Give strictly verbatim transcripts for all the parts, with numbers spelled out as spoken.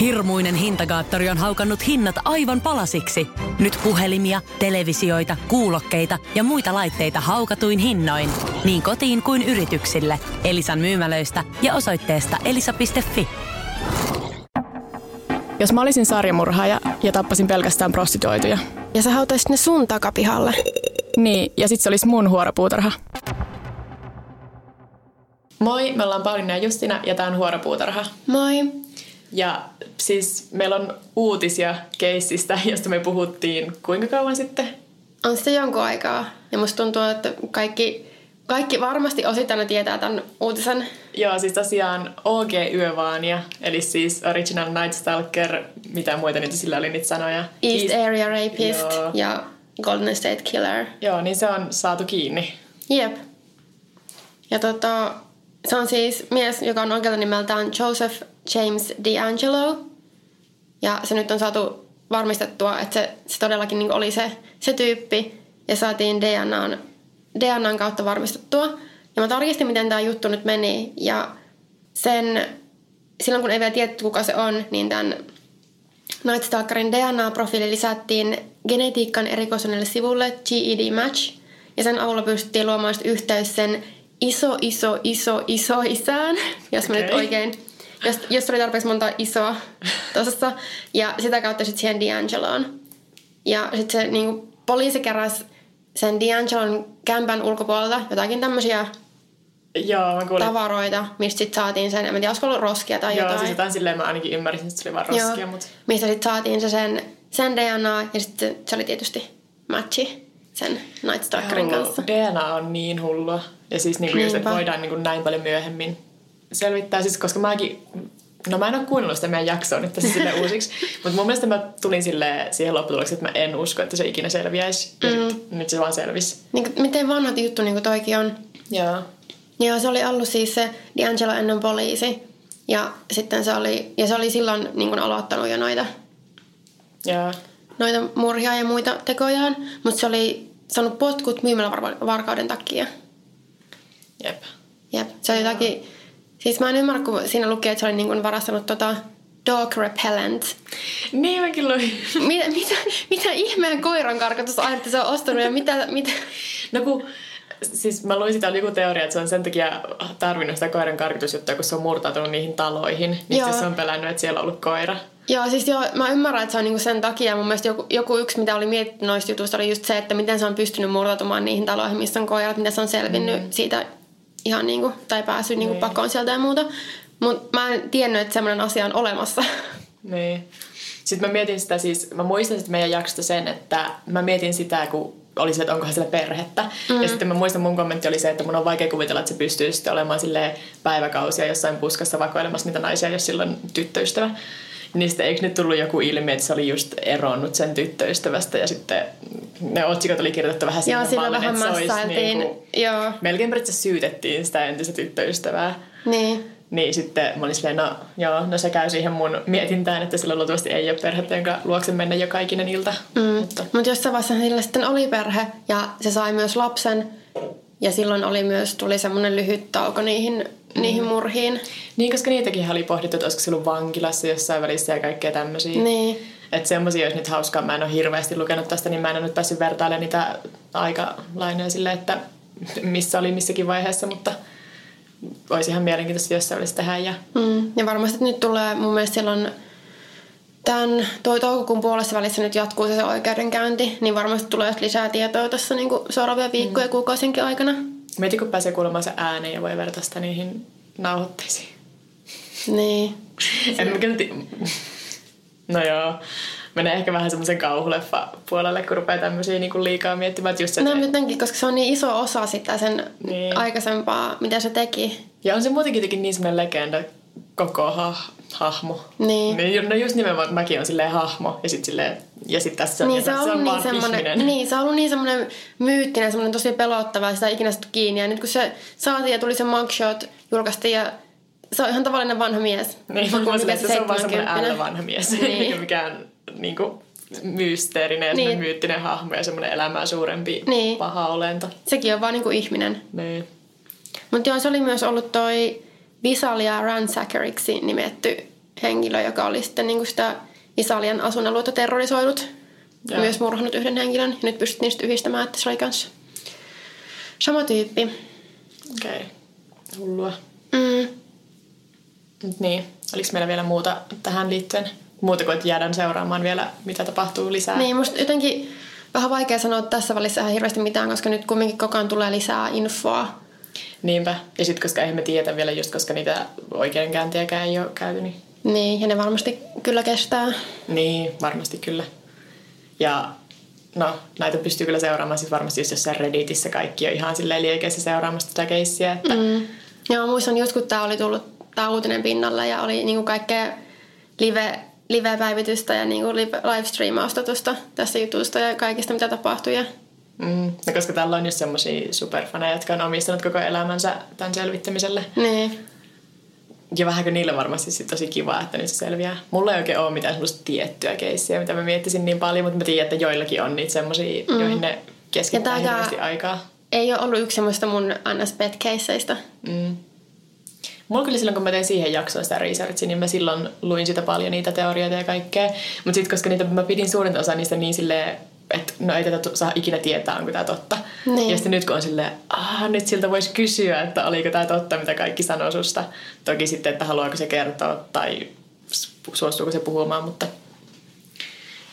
Hirmuinen hintakaattori on haukannut hinnat aivan palasiksi. Nyt puhelimia, televisioita, kuulokkeita ja muita laitteita haukatuin hinnoin. Niin kotiin kuin yrityksille. Elisan myymälöistä ja osoitteesta elisa piste fi. Jos mä olisin sarjamurhaaja ja tappasin pelkästään prostitoituja. Ja sä hautaisit ne sun takapihalle. Niin, ja sit se olisi mun huoropuutarha. Moi, me ollaan Pauliina ja Justiina ja tää on Huoropuutarha. Moi. Ja siis meillä on uutisia keissistä, josta me puhuttiin kuinka kauan sitten? On sitten jonkun aikaa. Ja musta tuntuu, että kaikki, kaikki varmasti osittain tietää tämän uutisen. Joo, siis tosiaan O G Yövaania, eli siis Original Night Stalker, mitä muita nyt sillä oli niitä sanoja. East, East Area Rapist. Joo. Ja Golden State Killer. Joo, niin se on saatu kiinni. Jep. Ja tota... Se on siis mies, joka on oikealta nimeltään Joseph James DeAngelo. Ja se nyt on saatu varmistettua, että se, se todellakin niin oli se, se tyyppi. Ja saatiin D N A:n, D N A:n kautta varmistettua. Ja mä tarkistin, miten tämä juttu nyt meni. Ja sen, silloin kun ei vielä tiedetty, kuka se on, niin tämän Night Stalkerin D N A-profiili lisättiin genetiikan erikoistuneelle sivulle G E D match. Ja sen avulla pystyttiin luomaan yhteys sen iso, iso, iso, iso isään, jos okay. Mä nyt oikein, jos, jos oli tarpeeksi monta isoa tuossa, ja sitä kautta sitten siihen DeAngeloon. Ja sitten se niinku, poliisi keräsi sen DeAngelon kämpän ulkopuolelta jotakin tämmöisiä tavaroita, mistä sitten saatiin sen, en tiedä, olisiko ollut roskia tai joo, jotain. Joo, siis jotain silleen mä ainakin ymmärsin, että se oli vaan roskia. Mut... mistä sitten saatiin se sen, sen D N A, ja sitten se oli tietysti matchi sen Night Stalkerin kanssa. D N A on niin hullua. Ja siis niin kuin just, että voidaan niin kuin näin paljon myöhemmin selvittää. Siis, koska mäkin, no mä en ole kuunnellut sitä meidän jaksoa nyt tässä silleen uusiksi. Mutta mun mielestä mä tulin silleen siihen lopputuloksi, että mä en usko, että se ikinä selviäisi. Ja mm. sit, nyt se vaan selvisi. Niin, miten vanha juttu niin kuin toikin on. Joo. Joo, se oli ollut siis se DeAngelo ennen poliisi. Ja sitten se oli, ja se oli silloin niin kuin aloittanut jo noita, Joo. noita murhia ja muita tekojaan. Mutta se oli saanut potkut myymälävarkauden takia. Jep. Jep. Se oli jotakin... Siis mä en ymmärrä, kun siinä luki, että se oli niin kuin varastanut tota dog repellent. Niin mäkin luin. Mitä, mitä, mitä ihmeen koiran karkotusainetta se on ostanut ja mitä... mitä? No kun... Siis mä luin sitä, oli joku teoria, että se on sen takia tarvinnut sitä koiran karkotusjuttua, kun se on murtautunut niihin taloihin. Niin siis se on pelännyt, että siellä on ollut koira. Joo, siis joo, mä ymmärrän, että se on niinku sen takia. Mun mielestä joku, joku yksi, mitä oli mietitty noista jutuista, oli just se, että miten se on pystynyt murtautumaan niihin taloihin, missä on koirat, mitä se on selvinnyt mm-hmm. siitä... ihan niinku, tai päässyt niin. niinku pakoon sieltä ja muuta. Mut mä en tiennyt, että semmoinen asia on olemassa. Niin. Sitten mä mietin sitä siis, mä muistan sitten meidän jaksosta sen, että mä mietin sitä, kun oli se, että onkohan sillä perhettä. Mm-hmm. Ja sitten mä muistan, mun kommentti oli se, että mun on vaikea kuvitella, että se pystyy sitten olemaan silleen päiväkausia jossain puskassa vakoilemassa niitä naisia, jos sillä on tyttöystävä. Niin sitten eikö nyt tullut joku ilmi, että se oli just eronnut sen tyttöystävästä ja sitten ne otsikot oli kirjoitettu vähän sinne mallin, että se olisi niinku, joo. melkein periaatteessa syytettiin sitä entistä tyttöystävää. Niin. Niin sitten mä olin silleen, no joo, no se käy siihen mun mietintään, että sillä luultavasti ei ole perhettä, jonka luokse mennä joka ikinen ilta. Mm. Mutta Mut jossain vaiheessa sillä sitten oli perhe ja se sai myös lapsen ja silloin oli myös, tuli semmoinen lyhyt tauko niihin niihin murhiin. Niin, koska niitäkin oli pohdittu, että olisiko se ollut vankilassa jossain välissä ja kaikkea tämmöisiä. Niin. Että semmoisia olisi nyt hauskaa. Mä en ole hirveästi lukenut tästä, niin mä en ole nyt päässyt vertailemaan niitä aikalainoja silleen, että missä oli missäkin vaiheessa, mutta olisi ihan mielenkiintoista, jos se olisi tähän. Ja, mm. ja varmasti nyt tulee, mun mielestä silloin tämän toi toukokuun puolessa välissä nyt jatkuu se, se oikeudenkäynti, niin varmasti tulee lisää tietoa tässä niin kuin seuraavia viikkoja mm. kuukausinkin aikana. Mietin, kun pääsee kuulemaan se ääneen ja voi verrata sitä niihin nauhoitteisiin. Niin. En mä kyllä... No joo. Menee ehkä vähän semmoisen kauhuleffa puolelle, kun rupeaa tämmöisiä niinku liikaa miettimään. Just se no te... jotenkin, koska se on niin iso osa sitä sen niin. aikaisempaa, mitä se teki. Ja on se muutenkin niin semmoinen legenda koko ha- hahmo. Niin. niin. No just nimenomaan, mäkin olen silleen hahmo ja sit silleen... Ja sit tässä niin, se on, se on niin semmoinen, niin, se on ollut niin semmoinen myyttinen, semmoinen tosi pelottava, sitä ikinä sattu kiinni. Ja nyt kun se saatiin ja tuli se mugshot, julkaistiin ja se on ihan tavallinen vanha mies. Niin, mä kuulin, että se on vaan semmoinen äänä vanha mies, niin. mikään niin kuin, mysteerinen ja niin. myyttinen hahmo ja semmoinen elämää suurempi niin. paha olento. Sekin on vaan niin kuin ihminen. Niin. Mutta joo, se oli myös ollut toi Visalia Ransackeriksi nimetty henkilö, joka oli sitten niin kuin sitä Visalian asuinalueita terrorisoinut. Ja. Myös murhannut yhden henkilön. Ja nyt pystyttiin sitten yhdistämään, että se oli kanssa sama tyyppi. Okei. Okay. Hullua. Mm. Nyt niin. Oliko meillä vielä muuta tähän liittyen? Muuta kuin, että jäädään seuraamaan vielä, mitä tapahtuu lisää. Niin, musta jotenkin vähän vaikea sanoa tässä välissä ihan hirveästi mitään, koska nyt kumminkin koko ajan tulee lisää infoa. Niinpä. Ja sitten, koska eihän me tiedä vielä, just koska niitä oikeudenkäyntiäkään ei ole käyty. Niin, niin ja ne varmasti kyllä kestää. Niin, varmasti kyllä. Ja no, näitä pystyy kyllä seuraamaan sitten varmasti just jossain Redditissä kaikki on ihan silleen liikeissä seuraamassa tätä keissiä. Että... Mm. Joo, muistan just kun tää oli tullut, tää uutinen pinnalla ja oli niinku kaikkea live, live-päivitystä ja niinku live-streamausta tuosta tästä jutusta ja kaikista mitä tapahtui. Ja... Mm. No, koska täällä on just semmosia superfaneja, jotka on omistanut koko elämänsä tämän selvittämiselle. Niin. Ja vähänkö niillä varmasti sit tosi kiva, että nyt se selviää. Mulla ei oikein ole mitään semmoista tiettyä keissiä, mitä mä miettisin niin paljon, mutta mä tiedän, että joillakin on niitä semmosia, mm. joihin ne keskittää hirveästi aikaa. Ei ole ollut yksi semmoista mun N S-pet-keisseistä. Mm. Mulla kyllä silloin, kun mä tein siihen jaksoon sitä researchia, niin mä silloin luin sitä paljon niitä teorioita ja kaikkea. Mutta sitten, koska niitä, mä pidin suurinta osaa niistä niin silleen, että no ei tätä saa ikinä tietää, onko tämä totta. Niin. Ja sitten nyt kun on silleen, aah, nyt siltä voisi kysyä, että oliko tämä totta, mitä kaikki sanoo susta. Toki sitten, että haluaako se kertoa tai suostuuko se puhumaan, mutta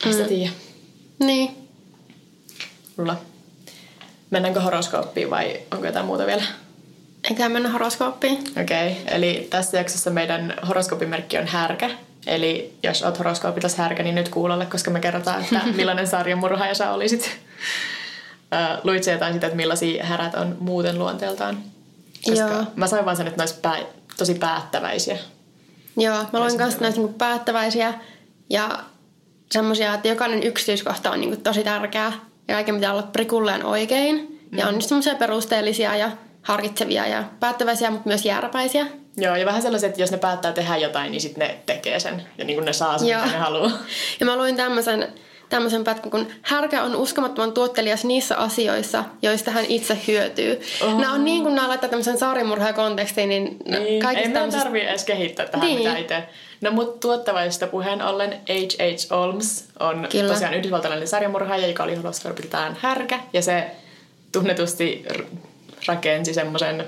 ei sitä mm. tiedä. Niin. Rulla. Mennäänkö horoskooppiin vai onko jotain muuta vielä? Eiköhän mennä horoskooppiin. Okei, okay. Eli tässä jaksossa meidän horoskoopimerkki on härkä. Eli jos oot horoskoopitas härkä, niin nyt kuulolle, koska me kerrotaan, että millainen sarjamurhaaja sä olisit. Luitse jotain sitä, että millaisia härät on muuten luonteeltaan. Koska Joo. mä sain vaan sen, että ne olis pää, tosi päättäväisiä. Joo, mä luin kanssa näistä niinku päättäväisiä ja semmoisia, että jokainen yksityiskohta on niinku tosi tärkeää. Ja kaiken pitää olla prikulleen oikein. Mm. Ja on just semmoisia perusteellisia ja harkitsevia ja päättäväisiä, mutta myös jääräpäisiä. Joo, ja vähän sellaiset, että jos ne päättää tehdä jotain, niin sitten ne tekee sen. Ja niin kuin ne saa sen, mitä ne haluaa. Ja mä luin tämmöisen, tämmöisen pätkän, kun härkä on uskomattoman tuottelias niissä asioissa, joista hän itse hyötyy. Oh. Nämä on niin, kun nämä laittaa tämmöisen sarjamurhaajakontekstiin, niin, niin. kaikista ei tämmöisistä... Ei tarvitse edes kehittää tähän niin. mitä itse. No, mutta tuottavaisista puheen ollen H H. Holmes on Kyllä. tosiaan yhdysvaltalainen sarjamurhaaja, joka oli horoskoopiltaan härkä. Ja se tunnetusti r- rakensi semmoisen...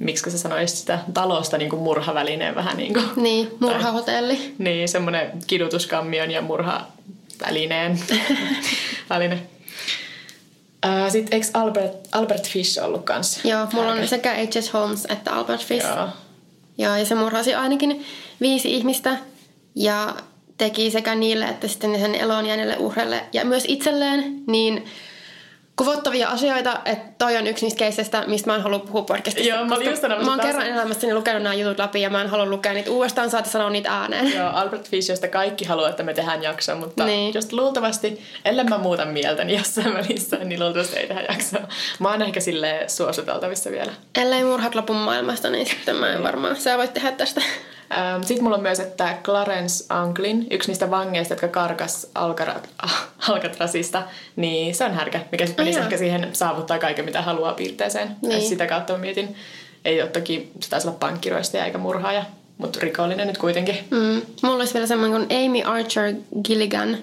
Miksi sä sanoisit sitä talosta niin kuin murhavälineen vähän niin kuin... Niin, murhahotelli. Tai, niin, semmoinen kidutuskammion ja murhavälineen väline. Uh, Sitten eikö Albert, Albert Fish ollut kanssa? Joo, mulla on sekä H S. Holmes että Albert Fish. Joo. Joo, ja se murhasi ainakin viisi ihmistä ja teki sekä niille että sitten sen eloon jääneelle uhreille ja myös itselleen, niin... Kuvottavia asioita, että toi on yksi niistä keisseistä, mistä mä en halua puhua podcastista. Joo, mä olin just sanonut. Mä oon kerran elämässäni lukenut nämä jutut läpi ja mä en halua lukea niitä uudestaan, saati sanoa niitä ääneen. Joo, Albert Fish, josta kaikki haluaa, että me tehdään jaksoa, mutta niin. just luultavasti, ellen mä muuta mieltäni jossain välissä, niin luultavasti ei tehdä jaksoa. Mä oon ehkä silleen suositeltavissa vielä. Ellei murhat lopun maailmasta, niin sitten mä en varmaan. Sä voit tehdä tästä. Ähm, Sitten mulla on myös, että Clarence Anglin, yksi niistä vangeista, jotka karkas alkara- Alcatrazista, niin se on härkä, mikä sitten menisi ehkä siihen saavuttaa kaiken, mitä haluaa piirteeseen. Niin. Sitä kautta mä mietin. Ei ole toki, se taisi olla pankkiroistaja eikä murhaaja, mutta rikollinen nyt kuitenkin. Mm. Mulla olisi vielä semmoinen kuin Amy Archer Gilligan,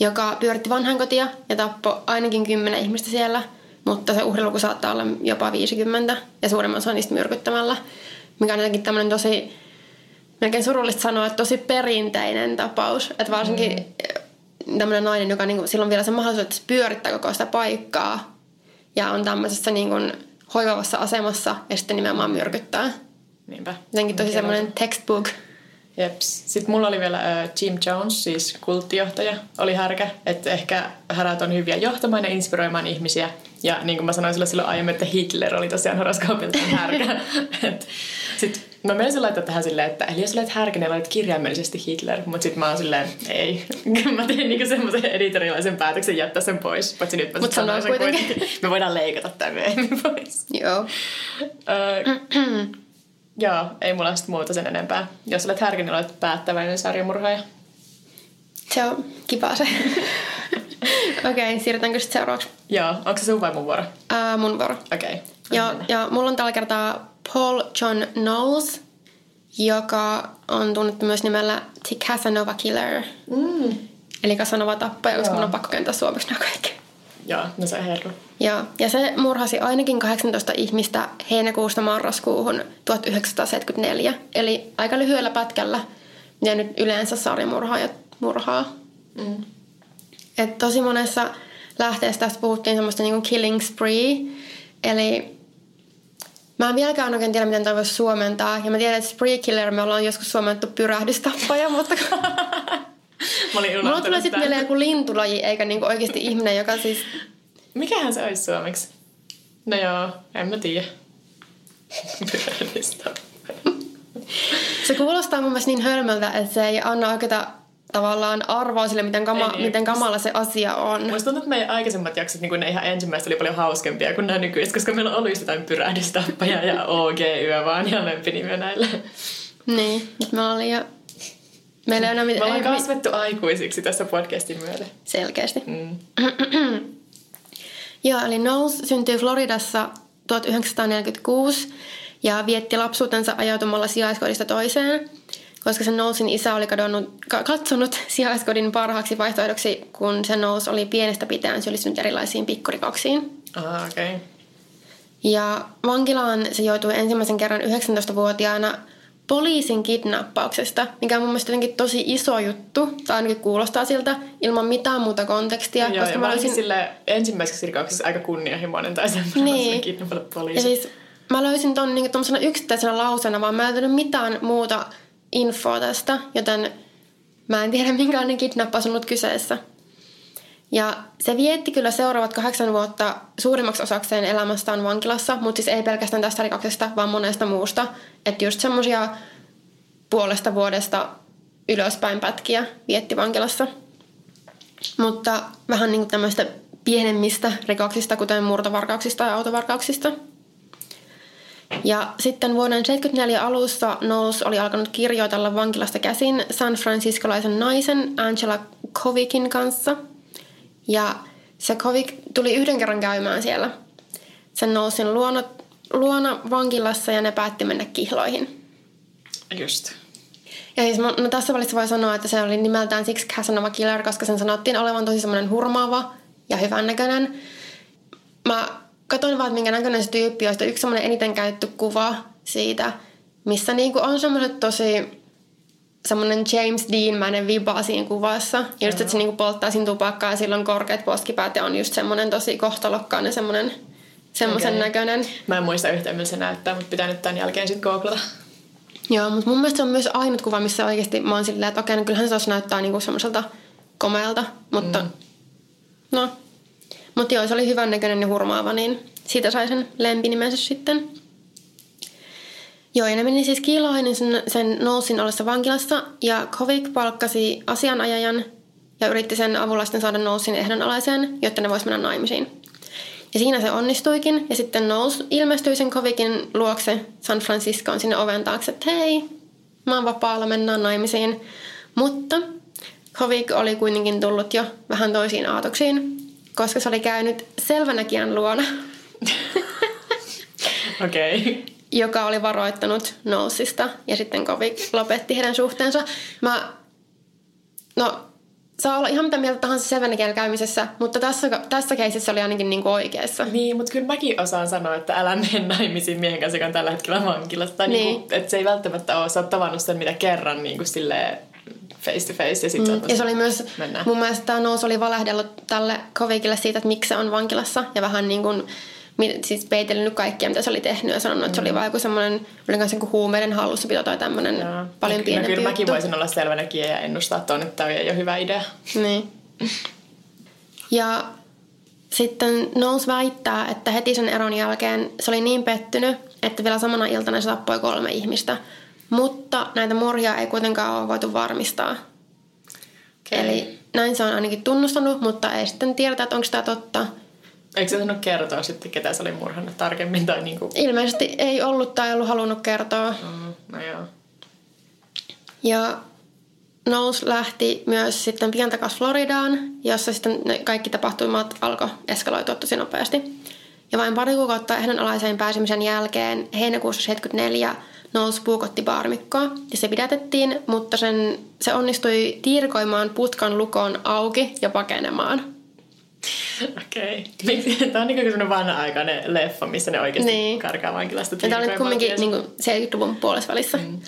joka pyöritti vanhainkotia ja tappoi ainakin kymmenen ihmistä siellä, mutta se uhriluku saattaa olla jopa viisikymmentä ja suurimman osa niistä myrkyttämällä, mikä on jotenkin tämmöinen tosi... Melkein surullista sanoa, että tosi perinteinen tapaus. Että varsinkin mm. tämmöinen nainen, joka niin kuin, silloin vielä se mahdollisuus, että pyörittää koko sitä paikkaa ja on tämmöisessä niin kuin, hoivavassa asemassa ja sitten nimenomaan myrkyttää. Niinpä. Jotenkin tosi semmoinen textbook. Jeps. Sitten mulla oli vielä uh, Jim Jones, siis kulttijohtaja, oli härkä. Että ehkä härät on hyviä johtamaan ja inspiroimaan ihmisiä. Ja niin kuin mä sanoin silloin, silloin aiemmin, että Hitler oli tosiaan horoskoopiltaan härkä. Sitten... Mä menisin laittaa tähän silleen, että eli jos olet härkä, niin olet kirjaimellisesti Hitler. Mutta sit mä oon silleen, ei. Mä tein niinku semmoisen editorialaisen päätöksen jättää sen pois. Paitsi nyt mä sit sanoin sen kuitenkin. kuitenkin. Me voidaan leikata tää myöhemmin pois. Joo. Öö, joo, ei mulla sit muuta sen enempää. Jos olet härkä, niin olet päättäväinen sarjamurhaaja. Se on kipaa se. Okei, okay, siirrytäänkö sit seuraavaksi? Joo, onko se sun vai mun vuoro? Äh, mun vuoro. Okei. Okay. Joo, ja mulla on tällä kertaa... Paul John Knowles, joka on tunnettu myös nimellä The Casanova Killer. Mm. Eli Casanova tappaja, koska mun on pakko kentää suomeksi nämä kaikki. Joo, no se herru. Joo, ja se murhasi ainakin kahdeksantoista ihmistä heinäkuusta marraskuuhun tuhatyhdeksänsataaseitsemänkymmentäneljä. Eli aika lyhyellä pätkällä. Ja nyt yleensä sarjamurhaajat murhaa. Mm. Et tosi monessa lähteessä tästä puhuttiin semmoista niinku killing spree. Eli mä en vieläkään oikein tiedä, miten toi voisi suomentaa. Ja mä tiedän, että spree killer me ollaan joskus suomentu pyrähdystappaja, mutta... Mulla tulee sitten mieleen joku lintulaji, eikä niinku oikeasti ihminen, joka siis... Mikähän se olisi suomeksi? No joo, en mä tiedä. Pyrähdystappaja. Se kuulostaa mun mielestä niin hölmöltä, että se ei anna oikeeta... tavallaan arvoa sille, miten, kama, ei, miten kamala se asia on. Musta tuntuu, että meidän aikaisemmat jaksot, niin ne ihan ensimmäiset oli paljon hauskempia kuin nämä nykyiset, koska meillä on ollut jotain pyrähdystappajaa ja O G-yö vaan ja lempinimiä näille. Niin, mutta me ollaan jo... Meillä on mit... Me ollaan kasvettu mit... aikuisiksi tässä podcastin myötä. Selkeästi. Mm. Joo, eli Knowles syntyi Floridassa tuhatyhdeksänsataaneljäkymmentäkuusi ja vietti lapsuutensa ajautumalla sijaiskodista toiseen. Koska se Knowlesin isä oli kadonnut, katsonut sijaiskodin parhaaksi vaihtoehdoksi, kun se Knowles oli pienestä pitäen syyllistynyt erilaisiin pikkurikoksiin. Ah, okei. Okay. Ja vankilaan se joutui ensimmäisen kerran yhdeksäntoistavuotiaana poliisin kidnappauksesta, mikä on mun mielestä jotenkin tosi iso juttu, tai ainakin kuulostaa siltä, ilman mitään muuta kontekstia. Joo, koska mä olisin sille ensimmäisessä rikoksessa aika kunnianhimoinen tai semmoinen niin. Kidnappauksessa poliisi. Ja siis mä löysin ton niin tommosena yksittäisenä lauseena, vaan mä en löytänyt mitään muuta infoa tästä, joten mä en tiedä minkälainen kidnappaus on ollut kyseessä. Ja se vietti kyllä seuraavat kahdeksan vuotta suurimmaksi osakseen elämästään vankilassa, mutta siis ei pelkästään tästä rikoksesta, vaan monesta muusta. Että just semmosia puolesta vuodesta ylöspäin pätkiä vietti vankilassa. Mutta vähän niin kuin tämmöistä pienemmistä rikoksista, kuten murtovarkauksista ja autovarkauksista. Ja sitten vuoden tuhatyhdeksänsataaseitsemänkymmentäneljä alussa Knowles oli alkanut kirjoitella vankilasta käsin San Franciscolaisen naisen Angela Covikin kanssa. Ja se Covik tuli yhden kerran käymään siellä sen Knowlesin luona, luona vankilassa ja ne päätti mennä kihloihin. Just. Ja siis mä, no tässä välissä voi sanoa, että se oli nimeltään siksi Casanova Killer, koska sen sanottiin olevan tosi semmoinen hurmaava ja hyvännäköinen. Mä... Katoin vaan, että minkä näköinen se tyyppi on. Yksi semmoinen eniten käytetty kuva siitä, missä niinku on semmoinen tosi semmoinen James Dean-mäinen viba siinä kuvassa. Ja just, mm-hmm. että se niinku polttaa siinä tupakkaa ja sillä on korkeat poskipäät ja on just semmoinen tosi kohtalokkaan ja semmoinen semmoisen okay. näköinen. Mä en muista yhtään, miltä se näyttää, mutta pitää nyt tämän jälkeen sitten googlata. Joo, mutta mun mielestä se on myös ainut kuva, missä oikeasti mä oon silleen, että okei, no kyllähän se olisi näyttää niinku semmoiselta komealta, mutta mm. no... Mutta joo, se oli hyvännäköinen ja hurmaava, niin siitä sai sen lempinimensä sitten. Joo, ja ne meni siis kiiloihin sen, sen Knowlesin ollessa vankilassa, ja Covik palkkasi asianajajan ja yritti sen avulla sitten saada Knowlesin ehdonalaiseen, jotta ne vois mennä naimisiin. Ja siinä se onnistuikin, ja sitten Knowles ilmestyi sen Covikin luokse San Franciscoon sinne oven taakse, että hei, mä oon vapaalla, mennään naimisiin. Mutta Covik oli kuitenkin tullut jo vähän toisiin aatoksiin, koska se oli käynyt selvänäkijän luona, okay. joka oli varoittanut Knowlesista. Ja sitten Covik lopetti heidän suhteensa. Mä, no, saa olla ihan mitä mieltä tahansa selvänäkijän käymisessä, mutta tässä, tässä keisissä oli ainakin niinku oikeassa. Niin, mutta kyllä mäkin osaan sanoa, että älä mene naimisiin miehen kanssa, joka on tällä hetkellä vankilassa. Tai niin. Niinku, että se ei välttämättä ole, sä oot tavannut sen mitä kerran niinku silleen... face to face ja sitten mm. Ja se oli myös, mennään. Mun mielestä tämä Knowles oli valehdellut tälle Covikille siitä, että miksi se on vankilassa ja vähän niin kuin, siis peitellyt kaikkia, mitä se oli tehnyt ja sanonut, että mm. se oli vaan joku semmoinen, olinkaan se huumeiden hallussapito tai tämmöinen no. paljon no, pienempi no, kyllä mäkin voisin olla selvänäkijä ja ennustaa tuonne, että tämä ei ole hyvä idea. Niin. Ja sitten Knowles väittää, että heti sen eron jälkeen se oli niin pettynyt, että vielä samana iltana se tappoi kolme ihmistä. Mutta näitä murhia ei kuitenkaan ole voitu varmistaa. Okay. Eli näin se on ainakin tunnustanut, mutta ei sitten tiedetä, että onko tämä totta. Eikö se sanonut kertoa sitten, ketä se oli murhannut tarkemmin? Tai niinku... Ilmeisesti ei ollut tai ei ollut halunnut kertoa. Mm, no joo. Ja Knowles lähti myös sitten pian takaisin Floridaan, jossa sitten kaikki tapahtumat alkoi eskaloitua tosi nopeasti. Ja vain pari kuukautta ehdonalaiseen pääsemisen jälkeen heinäkuussa tuhatyhdeksänsataaseitsemänkymmentäneljä Knowles puukotti baarmikkoa ja se pidätettiin, mutta sen, se onnistui tirkoimaan putkan lukoon auki ja pakenemaan. Okei. Okay. Tämä on niin kuin sellainen vanha-aikainen leffa, missä ne oikeasti niin. karkaa vankilasta tirkoimaan. Tämä on nyt kumminkin niin seitsemänkymmentäluvun puolessa välissä. Mm.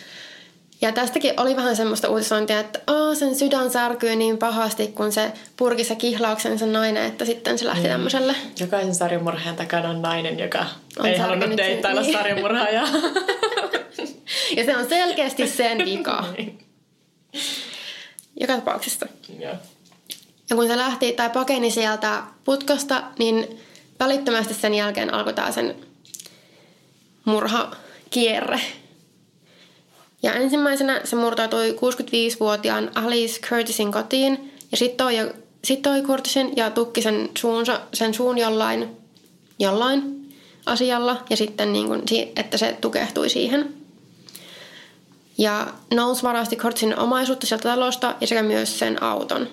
Ja tästäkin oli vähän semmoista uutisointia, että oh, sen sydän särkyy niin pahasti, kun se purkissa kihlauksensa nainen, että sitten se lähti mm. tämmöiselle. Jokaisen sarjamurhaajan takana on nainen, joka on ei halunnut deittailla niin. sarjamurhaajaa. Ja se on selkeästi sen vika. Joka tapauksessa. Ja. ja kun se lähti tai pakeni sieltä putkasta, niin välittömästi sen jälkeen alkoi tää sen murhakierre. Ja ensimmäisenä se murtautui kuusikymmentäviisivuotiaan Alice Curtisin kotiin ja sitoi, sitoi Curtisin ja tukki sen, suunsa, sen suun jollain, jollain asialla ja sitten niin kuin, että se tukehtui siihen. Ja Knowles varasti Curtisin omaisuutta sieltä talosta ja sekä myös sen auton.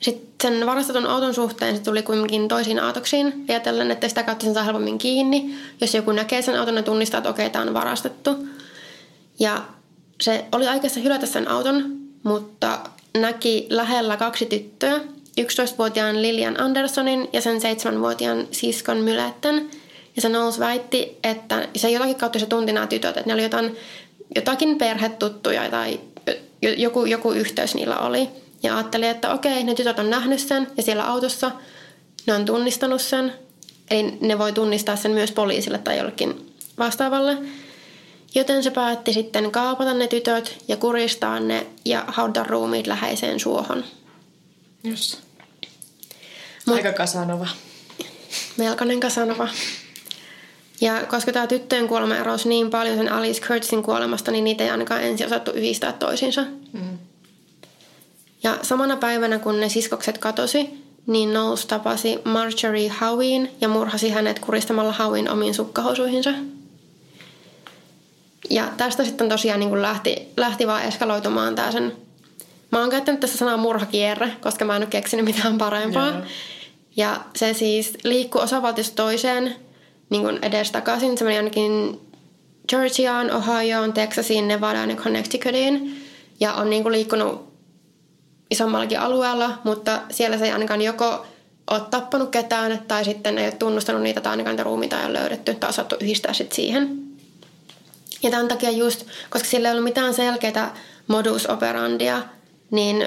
Sitten sen varastetun auton suhteen se tuli kuitenkin toisiin aatoksiin ajatellen, että sitä kautta sen saa helpommin kiinni. Jos joku näkee sen auton ja tunnistaa, että okei, tämä on varastettu. Ja se oli aikeissa hylätä sen auton, mutta näki lähellä kaksi tyttöä, yksitoistavuotiaan Lilian Andersonin ja sen seitsemänvuotiaan siskon Myletten. Ja se Knowles väitti, että se jotakin kautta se tunti nämä tytöt, että ne oli jotain, jotakin perhetuttuja tai joku, joku yhteys niillä oli. Ja ajatteli, että okei, ne tytöt on nähnyt sen ja siellä autossa ne on tunnistanut sen. Eli ne voi tunnistaa sen myös poliisille tai jollekin vastaavalle. Joten se päätti sitten kaapata ne tytöt ja kuristaa ne ja haudata ruumiit läheiseen suohon. Yes. Aika Casanova. Melkoinen Casanova. Ja koska tämä tyttöjen kuolema erosi niin paljon sen Alice Curtisin kuolemasta, niin niitä ei ainakaan ensin osattu yhdistää toisiinsa. Mm. Ja samana päivänä, kun ne siskokset katosi, niin Knowles tapasi Marjorie Howen ja murhasi hänet kuristamalla Howen omiin sukkahousuihinsa. Ja tästä sitten tosiaan niin kuin lähti, lähti vaan eskaloitumaan tää sen... Mä oon käyttänyt tässä sanaa murhakierre, koska mä en ole keksinyt mitään parempaa. Yeah. Ja se siis liikkui osavaltiosta toiseen niin kuin edestakaisin. Se meni ainakin Georgiaan, Ohioon, Texasiin, Nevadaan ja Connecticutiin. Ja on niin kuin liikkunut isommallakin alueella, mutta siellä se ei ainakaan joko ole tappanut ketään tai sitten ei ole tunnustanut niitä tai ainakaan niitä ruumiita ei ole löydetty tai osattu yhdistää sitten siihen. Ja tämän takia just, koska sillä ei ollut mitään selkeää modus operandia, niin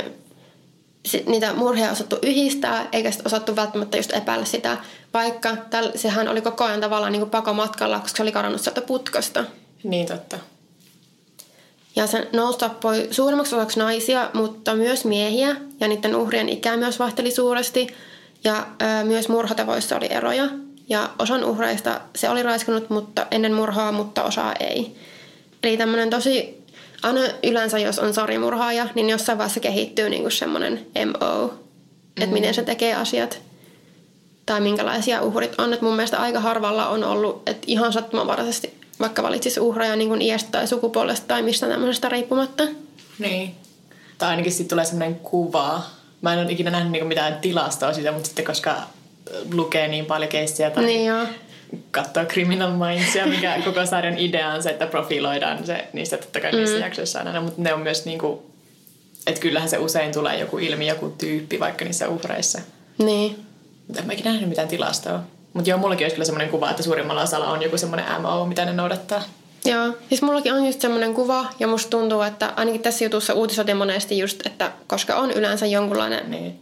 niitä murheja on osattu yhdistää, eikä sitten osattu välttämättä just epäillä sitä, vaikka täl, sehän oli koko ajan tavallaan niin kuin pakomatkalla, koska se oli karannut sieltä putkasta. Niin totta. Ja se Knowles tappoi suurimmaksi osaksi naisia, mutta myös miehiä, ja niiden uhrien ikä myös vahteli suuresti, ja ö, myös murhatavoissa oli eroja. Ja osan uhreista se oli raiskunut mutta ennen murhaa, mutta osaa ei. Eli tämmöinen tosi, aina yleensä jos on sarjamurhaaja, niin jossain vaiheessa kehittyy niinku semmoinen M O. Mm. Että miten se tekee asiat tai minkälaisia uhrit on. Et mun mielestä aika harvalla on ollut, että ihan sattumanvaraisesti vaikka valitsisi uhreja niin kuin iästä tai sukupuolesta tai mistä tämmöisestä riippumatta. Niin. Tai ainakin sitten tulee semmoinen kuva. Mä en ole ikinä nähnyt niinku mitään tilastoa siitä, mutta sitten koska... lukee niin paljon keissejä tai niin katsoo Criminal Mindsia, mikä koko sarjan idea on se, että profiloidaan se, niistä totta kai niissä mm. jaksoissa aina, mutta ne on myös niinku, että kyllähän se usein tulee joku ilmi, joku tyyppi vaikka niissä uhreissa. Niin. Mutta en mä ikinä nähnyt mitään tilastoa. Mutta joo, mullakin olisi kyllä semmoinen kuva, että suurimmalla osalla on joku semmoinen M O, mitä ne noudattaa. Joo, siis mullakin on just semmoinen kuva ja musta tuntuu, että ainakin tässä jutussa uutisoitiin monesti just, että koska on yleensä jonkunlainen... Niin.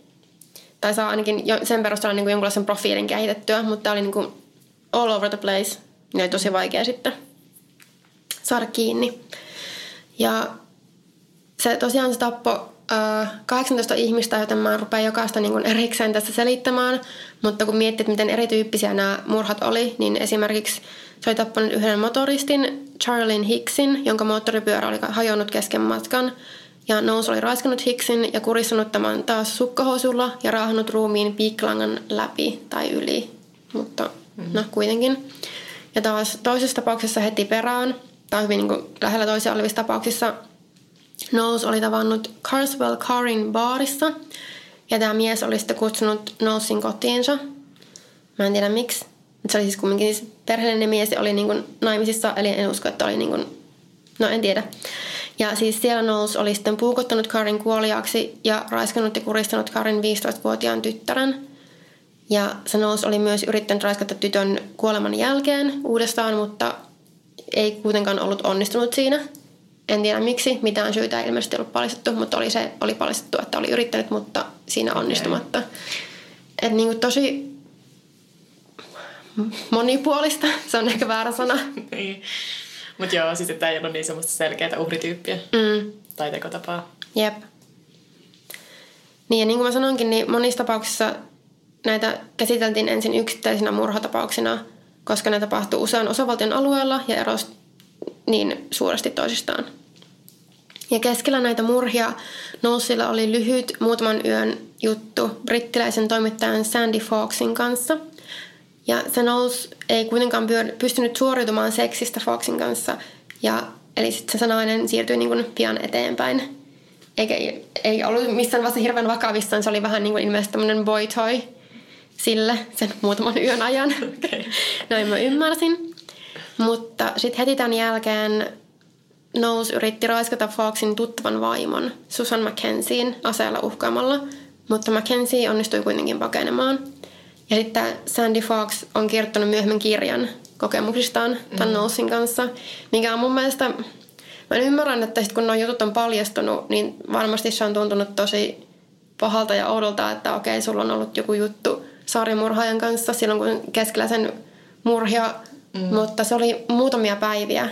Tai saa ainakin sen perusteella niin kuin jonkunlaisen profiilin kehitettyä, mutta tämä oli niin kuin all over the place. Ne oli tosi vaikea sitten saada kiinni. Ja se tosiaan se tappoi äh, kahdeksantoista ihmistä, joten mä rupean jokaista niin kuin erikseen tässä selittämään. Mutta kun miettii, että miten erityyppisiä nämä murhat oli, niin esimerkiksi se oli tappanut yhden motoristin, Charlene Hicksin, jonka moottoripyörä oli hajonnut kesken matkan. Ja Knowles oli raiskannut Hicksin ja kuristanut tämän taas sukkahousulla ja raahannut ruumiin piikkilangan läpi tai yli. Mutta mm-hmm. no kuitenkin. Ja taas toisessa tapauksessa heti perään, tai hyvin niin kuin lähellä toisia olevissa tapauksissa, Knowles oli tavannut Carswell Cain baarissa. Ja tämä mies oli sitten kutsunut Knowlesin kotiinsa. Mä en tiedä miksi. Mutta se oli siis kumminkin siis perheellinen nimi ja se oli niin kuin naimisissa, eli en usko, että oli niin kuin, no en tiedä. Ja siis siellä Knowles oli sitten puukottanut Karin kuoliaaksi ja raiskannut ja kuristanut Karin viisitoistavuotiaan tyttären. Ja se Knowles oli myös yrittänyt raiskata tytön kuoleman jälkeen uudestaan, mutta ei kuitenkaan ollut onnistunut siinä. En tiedä miksi, mitään syytä ei ilmeisesti ollut paljastettu, mutta oli, se, oli paljastettu, että oli yrittänyt, mutta siinä onnistumatta. Että niin kuin tosi monipuolista, se on ehkä väärä sana. Niin. Mutta joo, siis että ei ole niin semmoista selkeää uhrityyppiä mm. tai tekotapaa. Jep. Niin ja niin kuin mä sanoinkin, niin monissa tapauksissa näitä käsiteltiin ensin yksittäisinä murhatapauksina, koska ne tapahtuu usein osavaltion alueella ja erosi niin suuresti toisistaan. Ja keskellä näitä murhia Knowlesilla oli lyhyt muutaman yön juttu brittiläisen toimittajan Sandy Foxin kanssa. Ja se Knowles ei kuitenkaan pystynyt suoriutumaan seksistä Foxin kanssa. Ja, eli sitten se nainen siirtyi niin kuin pian eteenpäin. Eikä ei ollut missään vasta hirveän vakavissaan. Se oli vähän niin kuin ilmeisesti tämmöinen boy toy sille sen muutaman yön ajan. Okay. Noin mä ymmärsin. Mutta sitten heti tämän jälkeen Knowles yritti raiskata Foxin tuttavan vaimon Susan McKenzien aseella uhkaamalla. Mutta McKenzie onnistui kuitenkin pakenemaan. Ja sitten Sandy Fox on kirjoittanut myöhemmin kirjan kokemuksistaan tämän mm. Knowlesin kanssa, mikä on mun mielestä, mä ymmärrän, että sit kun nuo jutut on paljastunut, niin varmasti se on tuntunut tosi pahalta ja oudolta, että okei, sulla on ollut joku juttu sarjamurhaajan kanssa silloin, kun keskellä sen murhia, mm. mutta se oli muutamia päiviä.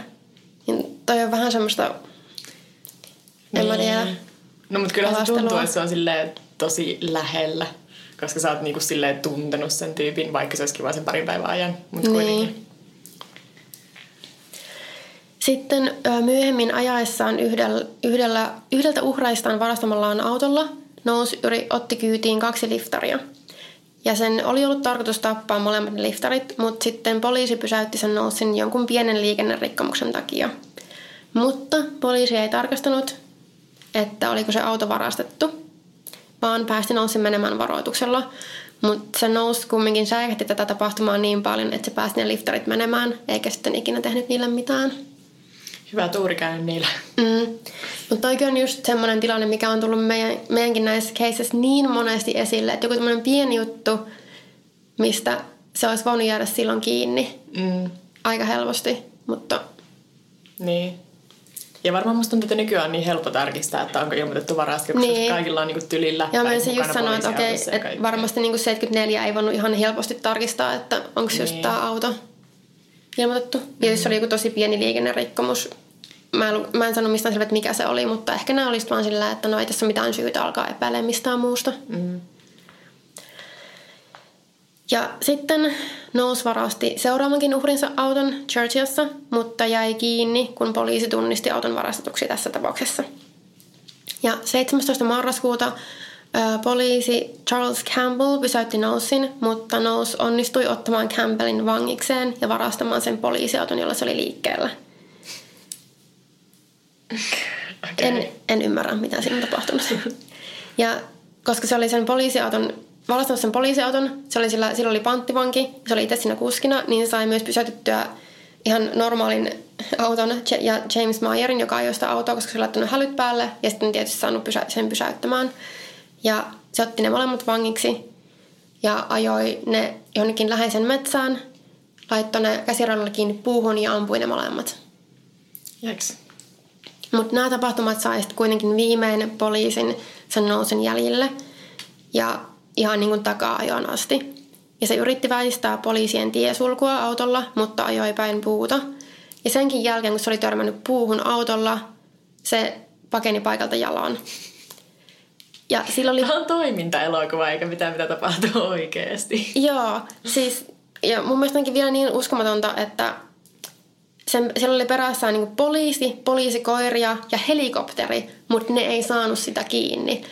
Niin toi on vähän semmoista, en mä tiedä. No mutta kyllä se tuntuu, että se on silleen tosi lähellä. Koska sä oot niinku silleen tuntenut sen tyypin, vaikka se olisikin vaan sen parin päivän ajan, mutta niin. Kuitenkin. Sitten myöhemmin ajaessaan yhdellä, yhdellä, yhdeltä uhraistaan varastamallaan autolla Knowles otti kyytiin kaksi liftaria. Ja sen oli ollut tarkoitus tappaa molemmat liftarit, mutta sitten poliisi pysäytti sen Knowlesin jonkun pienen liikennerikkomuksen takia. Mutta poliisi ei tarkastanut, että oliko se auto varastettu. Vaan päästi Knowlesin menemään varoituksella. Mutta se Knowles kumminkin säikähti tätä tapahtumaa niin paljon, että se päästi ne liftarit menemään, eikä sitten ikinä tehnyt niille mitään. Hyvä tuuri käynyt niillä. Mm. Mutta toikin on just semmoinen tilanne, mikä on tullut meidän, meidänkin näissä keisissä niin monesti esille, että joku tämmöinen pieni juttu, mistä se olisi voinut jäädä silloin kiinni. Mm. Aika helposti, mutta... Niin. Ja varmaan musta tuntuu, että nykyään on niin helppo tarkistaa, että onko ilmoitettu varaskeuksessa. Niin. Kaikilla on niinku tylillä. Ja mä olisin just sanoa, että okei, et varmasti niinku seitsemänkymmentäneljä ei voinut ihan helposti tarkistaa, että onko niin. Just tää auto ilmoitettu. Mm. Ja jos oli joku tosi pieni liikennerikkomus, mä en, mä en sano mistään selvä, että mikä se oli, mutta ehkä nää olisi vaan sillä, että no ei tässä mitään syytä alkaa epäilemään mistään muusta. Mm. Ja sitten Knowles varasti seuraavankin uhrinsa auton Churchillissa, mutta jäi kiinni, kun poliisi tunnisti auton varastetuksi tässä tapauksessa. Ja seitsemästoista marraskuuta ö, poliisi Charles Campbell pysäytti Knowlesin, mutta Knowles onnistui ottamaan Campbellin vangikseen ja varastamaan sen poliisiauton, jolla se oli liikkeellä. Okay. En, en ymmärrä, mitä siinä on tapahtunut. Ja koska se oli sen poliisiauton... varastanut sen poliisiauton, se oli sillä, sillä oli panttivanki, se oli itse siinä kuskina, niin se sai myös pysäytettyä ihan normaalin auton ja James Mayerin, joka ajoi sitä autoa, koska se oli laittanut hälyt päälle ja sitten tietysti saanut pysä, sen pysäyttämään. Ja se otti ne molemmat vangiksi ja ajoi ne jonnekin läheisen metsään, laittoi ne käsirannalla kiinni puuhun ja ampui ne molemmat. Jeks. Mutta nämä tapahtumat sai sitten kuitenkin viimein poliisin sen nousun jäljille ja ihan niin kuin taka-ajoon asti. Ja se yritti väistää poliisien tiesulkua autolla, mutta ajoi päin puuta. Ja senkin jälkeen, kun se oli törmännyt puuhun autolla, se pakeni paikalta jalaan. Ja sillä oli... Tämä on toimintaelokuva, eikä mitään mitä tapahtuu oikeasti. Joo, siis... Ja mun mielestä onkin vielä niin uskomatonta, että sen, siellä oli perässään niin kuin poliisi, poliisikoiria ja helikopteri, mutta ne ei saanut sitä kiinni.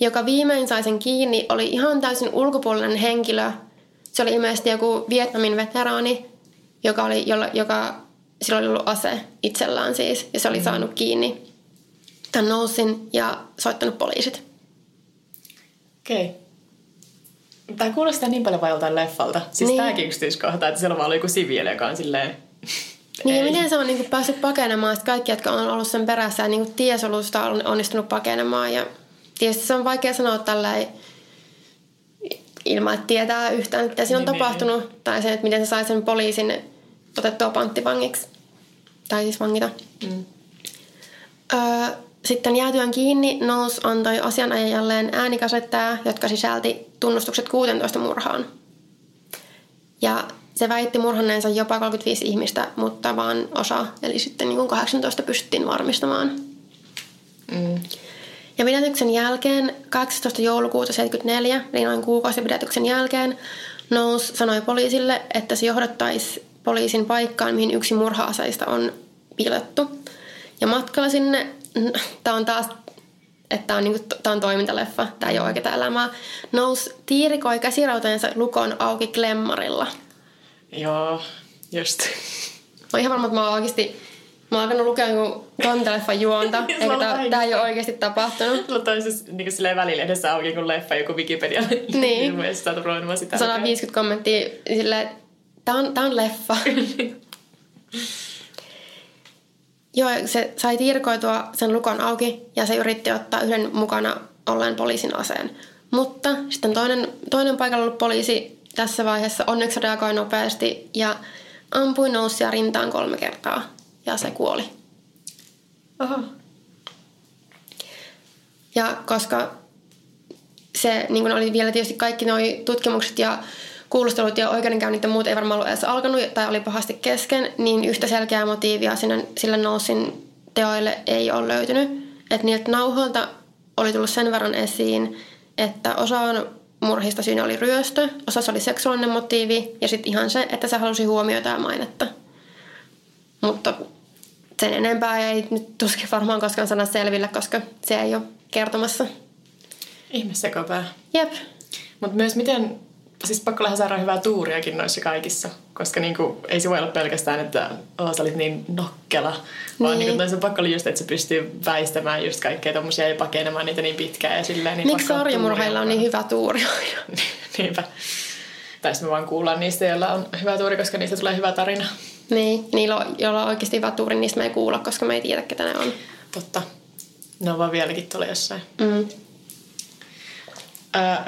Joka viimein sai sen kiinni, oli ihan täysin ulkopuolinen henkilö. Se oli ilmeisesti joku Vietnamin veteraani, joka oli, jolla, joka, sillä oli ollut ase itsellään siis. Ja se oli mm. saanut kiinni tämän Knowlesin ja soittanut poliisit. Okei. Okay. Tämä kuulostaa niin paljon vain leffalta. Siis niin. Tämäkin yksityiskohta, että siellä vaan oli joku siviili, joka on silleen... Niin, ja miten se on niin päässyt pakenemaan, että kaikki, jotka on ollut sen perässä ja niin ties ollut sitä, on onnistunut pakenemaan. Ja tietysti se on vaikea sanoa tälleen ilman, että tietää yhtään, mitä siinä on niin, tapahtunut. Niin. Tai sen, että miten se sai sen poliisin otettua panttivangiksi. Tai siis vangita. Mm. Öö, sitten jäätyön kiinni Knowles antoi asianajajalleen äänikasetteja, jotka sisälti tunnustukset kuuteentoista murhaan. Ja se väitti murhanneensa jopa kolmekymmentäviisi ihmistä, mutta vaan osa, eli sitten niin kuin kahdeksantoista pystyttiin varmistamaan. Mm. Ja pidätyksen jälkeen, kahdeksastoista joulukuuta seitsemänkymmentäneljä, eli noin kuukausi pidätyksen jälkeen, Knowles sanoi poliisille, että se johdattaisi poliisin paikkaan, mihin yksi murha-aseista on piilettu. Ja matkalla sinne, tämä on taas, että tämä on, niin kuin, tämä on toimintaleffa, tämä ei ole oikeaa elämää, Knowles tiirikoi käsirautojensa lukon auki klemmarilla. Joo, just. Mä oon ihan varma, että mä oon oikeasti... Mä oon alkanut lukea jonkun toimintaleffan juonta, eikä tää, tää ei ole oikeasti tapahtunut. Sulla on siis niin silleen välillä edessä auki kun leffa, joku Wikipedia. Niin. Mä sitä provoimaa sitä. sata viisikymmentä kommenttia silleen, tää on, tää on leffa. Joo, se sai tirkoitua sen lukon auki ja se yritti ottaa yhden mukana olleen poliisin aseen. Mutta sitten toinen, toinen paikalla ollut poliisi tässä vaiheessa onneksi reagoi nopeasti ja ampui Knowlesia rintaan kolme kertaa. Ja se kuoli. Oho. Ja koska se niin kun oli vielä tietysti kaikki nuo tutkimukset ja kuulustelut ja oikeudenkäynnit ja muut ei varmaan ollut edes alkanut tai oli pahasti kesken, niin yhtä selkeää motiivia sinne, sille Knowlesin teoille ei ole löytynyt. Että niiltä nauhoilta oli tullut sen verran esiin, että osaan murhista syynä oli ryöstö, osassa oli seksuaalinen motiivi ja sitten ihan se, että se halusi huomiota ja mainetta. Mutta sen enempää ei nyt tuskin varmaan koskaan sana selville, koska se ei ole kertomassa. Ihme sekopää. Jep. Mutta myös miten, siis pakkohan saada hyvää tuuriakin noissa kaikissa, koska niinku, ei se voi olla pelkästään, että oh, sä olit niin nokkela, vaan niin. Niinku, se on pakko oli just, että se pystyy väistämään just kaikkea tommosia ja pakenemaan niitä niin pitkään ja silleen. Niin miksi sarjamurheilla on niin hyvä tuuri? Niinpä. Tai sitten me vaan kuullaan niistä, joilla on hyvä tuuri, koska niistä tulee hyvä tarina. Niin, niillä on, joilla on oikeasti hyvä tuuri, niistä me ei kuulla, koska me ei tiedä, ketä ne on. Totta. Ne on vaan vieläkin tuolla jossain. Mm. Uh,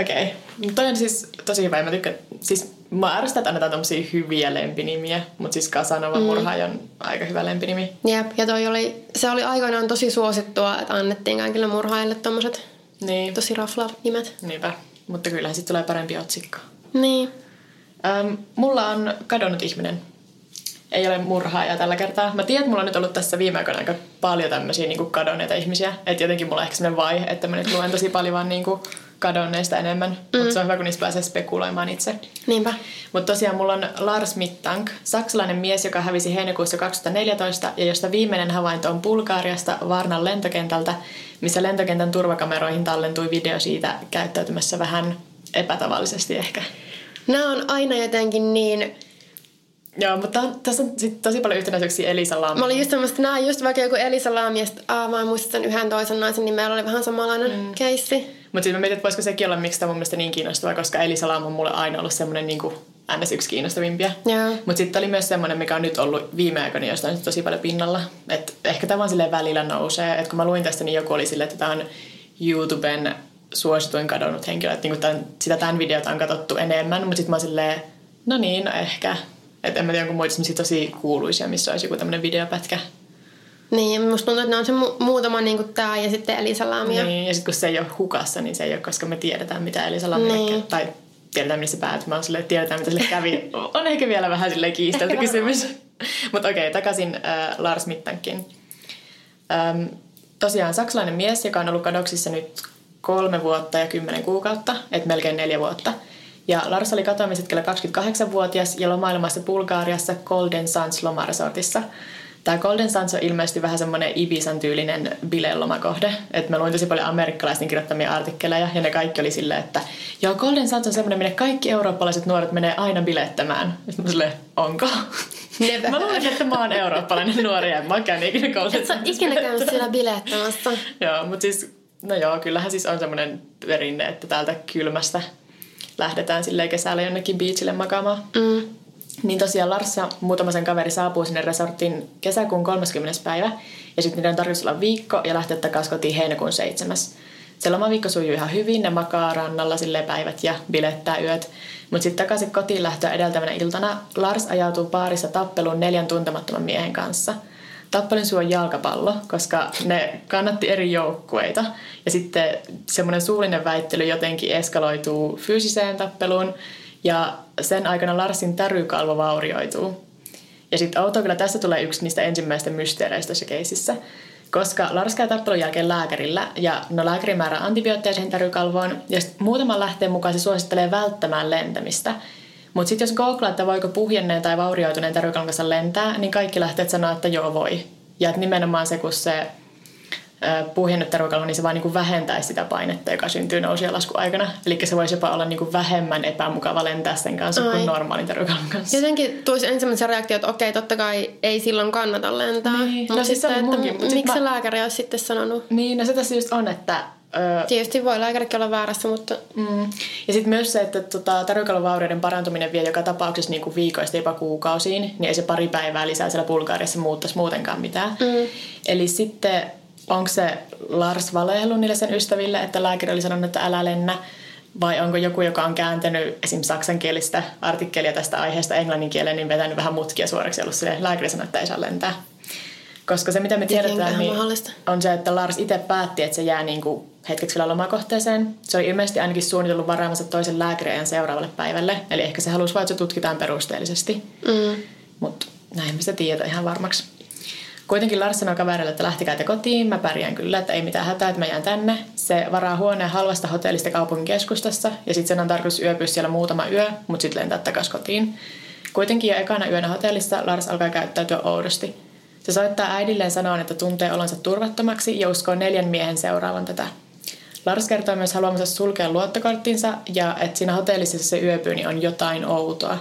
Okei. Okay. Toi on siis tosi hyvä. Mä tykkään, siis mä arvostan, että annetaan tommosia hyviä lempinimiä, mutta siis Casanova mm. murhaaja on aika hyvä lempinimi. Jep, ja toi oli, se oli aikoinaan tosi suosittua, että annettiin kaikille murhaajille tommoset niin. Tosi raflaavat nimet. Niinpä, mutta kyllähän sit tulee parempi otsikko. Niin. Um, mulla on kadonnut ihminen. Ei ole murhaajaa tällä kertaa. Mä tiedän, että mulla on nyt ollut tässä viime aikoina aika paljon tämmöisiä niin kuin kadonneita ihmisiä. Että jotenkin mulla on ehkä semmoinen vaihe, että mä nyt luen tosi paljon vaan niin kuin kadonneista enemmän. Mm. Mutta se on hyvä, kun niistä pääsee spekuloimaan itse. Niinpä. Mutta tosiaan mulla on Lars Mittank, saksalainen mies, joka hävisi heinäkuussa kaksituhattaneljätoista ja josta viimeinen havainto on Bulgariasta Varnan lentokentältä, missä lentokentän turvakameroihin tallentui video siitä käyttäytymässä vähän epätavallisesti ehkä. Nämä on aina jotenkin niin... Joo, mutta tässä on sit tosi paljon yhtenäisyyksiä Elisa Lam. Mä olin just semmoista, nämä just vaikka joku Elisa Lam, ja sitten mä en muista sen yhden toisen naisen, niin meillä oli vähän samanlainen mm. keissi. Mutta sitten mä mietin, että voisiko sekin olla, miksi tämä mun mielestä niin kiinnostavaa, koska Elisa Lam on mulle aina ollut semmoinen niin kuin ns yksi kiinnostavimpia. Mutta sitten oli myös semmoinen, mikä on nyt ollut viime aikoina jostain tosi paljon pinnalla. Että ehkä tämä vaan silleen välillä nousee. Että kun mä luin tästä, niin joku oli silleen, että tämä on YouTuben suosituin kadonnut henkilö. Että niinku sitä tämän videota on katsottu enemmän, mutta sitten mä oon silleen, no niin, no ehkä. Että en mä tiedä, kun muita semmoisia tosi kuuluisia, missä olisi joku tämmöinen videopätkä. Niin, musta tuntuu, että ne on se mu- muutama niin kuin tää ja sitten Elisa Lamia. Niin, ja sitten kun se ei ole hukassa, niin se ei ole, koska me tiedetään, mitä Elisa Lamia niin. Tai tiedetään, minne se päätyi. Mä oon silleen, tiedetään, mitä sille kävi. On ehkä vielä vähän silleen kiistelty kysymys. Mutta okei, okay, takaisin äh, Lars Mittankin. Ähm, tosiaan saksalainen mies, joka on ollut kadoksissa nyt kolme vuotta ja kymmenen kuukautta, et melkein neljä vuotta. Ja Lars oli katoamishetkellä kaksikymmentäkahdeksanvuotias ja lomailemassa Bulgariassa Golden Sands lomaresortissa. Tämä Golden Sands on ilmeisesti vähän semmoinen Ibizan tyylinen bilelomakohde. Et mä luin tosi paljon amerikkalaisten kirjoittamia artikkeleja ja ne kaikki oli silleen, että joo, Golden Sands on semmoinen, minne kaikki eurooppalaiset nuoret menee aina bilettämään. Ja sitten mä silleen, onko? Never. Mä luulen, että mä oon eurooppalainen nuori ja mä oon käynyt ikinä Golden Sands. Et sä oon ikinä käynyt siellä bilettämässä. Joo, mutta siis, no joo, kyllähän siis on semmoinen perinne, että täältä kylmästä lähdetään silleen kesällä jonnekin beachille makaamaan. Mm. Niin tosiaan Lars ja muutama sen kaveri saapuu sinne resorttiin kesäkuun kolmaskymmenes päivä. Ja sitten niiden on tarkoitus olla viikko ja lähteä takaisin kotiin heinäkuun seitsemäs. Se lomaviikko sujuu ihan hyvin, ne makaa rannalla silleen päivät ja bilettää yöt. Mutta sitten takaisin kotiin lähtöä edeltävänä iltana Lars ajautuu baarissa tappeluun neljän tuntemattoman miehen kanssa. Tappelun syy on jalkapallo, koska ne kannatti eri joukkueita. Ja sitten semmoinen suullinen väittely jotenkin eskaloituu fyysiseen tappeluun. Ja sen aikana Larsin tärykalvo vaurioituu. Ja sitten outoa kyllä tässä tulee yksi niistä ensimmäistä mysteereistä tässä keisissä. Koska Lars käy tappelun jälkeen lääkärillä ja no lääkäri määrää antibiootteja siihen tärykalvoon. Ja muutaman lähteen mukaan se suosittelee välttämään lentämistä. Mutta sitten jos googlaa, että voiko puhjenneen tai vaurioituneen tärykalvon kanssa lentää, niin kaikki lähteet sanoo, että joo voi. Ja että nimenomaan se, kun se puhjennut tärykalvo, niin se vaan niinku vähentäisi sitä painetta, joka syntyy nousu- ja laskuaikana. Eli se voisi jopa olla niinku vähemmän epämukava lentää sen kanssa Ai. kuin normaalin tärykalvon kanssa. Jotenkin tulisi ensimmäisen reaktio, että okei, totta kai ei silloin kannata lentää. Niin. No, no siis sitten, että m- miksi mä... se lääkäri olisi sitten sanonut? Niin, no se tässä just on, että... Tietysti voi lääkärikin olla väärässä, mutta... Mm. Ja sitten myös se, että tota, tärykalvovaurioiden parantuminen vie joka tapauksessa niinku viikoista jopa kuukausiin, niin ei se pari päivää lisää siellä Bulgariassa muuttaisi muutenkaan mitään. Mm. Eli sitten onko se Lars valeillut niille sen ystäville, että lääkäri oli sanonut, että älä lennä, vai onko joku, joka on kääntänyt esimerkiksi saksankielistä artikkelia tästä aiheesta englannin kieleen, niin vetänyt vähän mutkia suoraksi ja ollut silleen, lääkäri sanoi, että ei saa lentää. Koska se, mitä me tiedetään, niin on se, että Lars itse päätti, että se jää niinku hetkeksi vielä lomakohteeseen. Se oli ilmeisesti ainakin suunnitellut varaamansa toisen lääkäriajan seuraavalle päivälle. Eli ehkä se halusi vaan, että se tutkitaan perusteellisesti. Mm. Mutta näin me sitä tiedetään ihan varmaksi. Kuitenkin Lars sanoi kaverille, että lähtikää te kotiin. Mä pärjään kyllä, että ei mitään hätää, että mä jään tänne. Se varaa huoneen halvasta hotellista kaupungin keskustassa. Ja sitten sen on tarkoitus yöpyä siellä muutama yö, mutta sitten lentää takaisin kotiin. Kuitenkin jo ekana yönä hotellissa Lars alkaa käyttäytyä oudosti. Se soittaa äidilleen sanoen, että tuntee olonsa turvattomaksi ja uskoo neljän miehen seuraavan tätä. Lars kertoo myös haluamansa sulkea luottokorttinsa ja että siinä hotellissa se yöpyy niin on jotain outoa.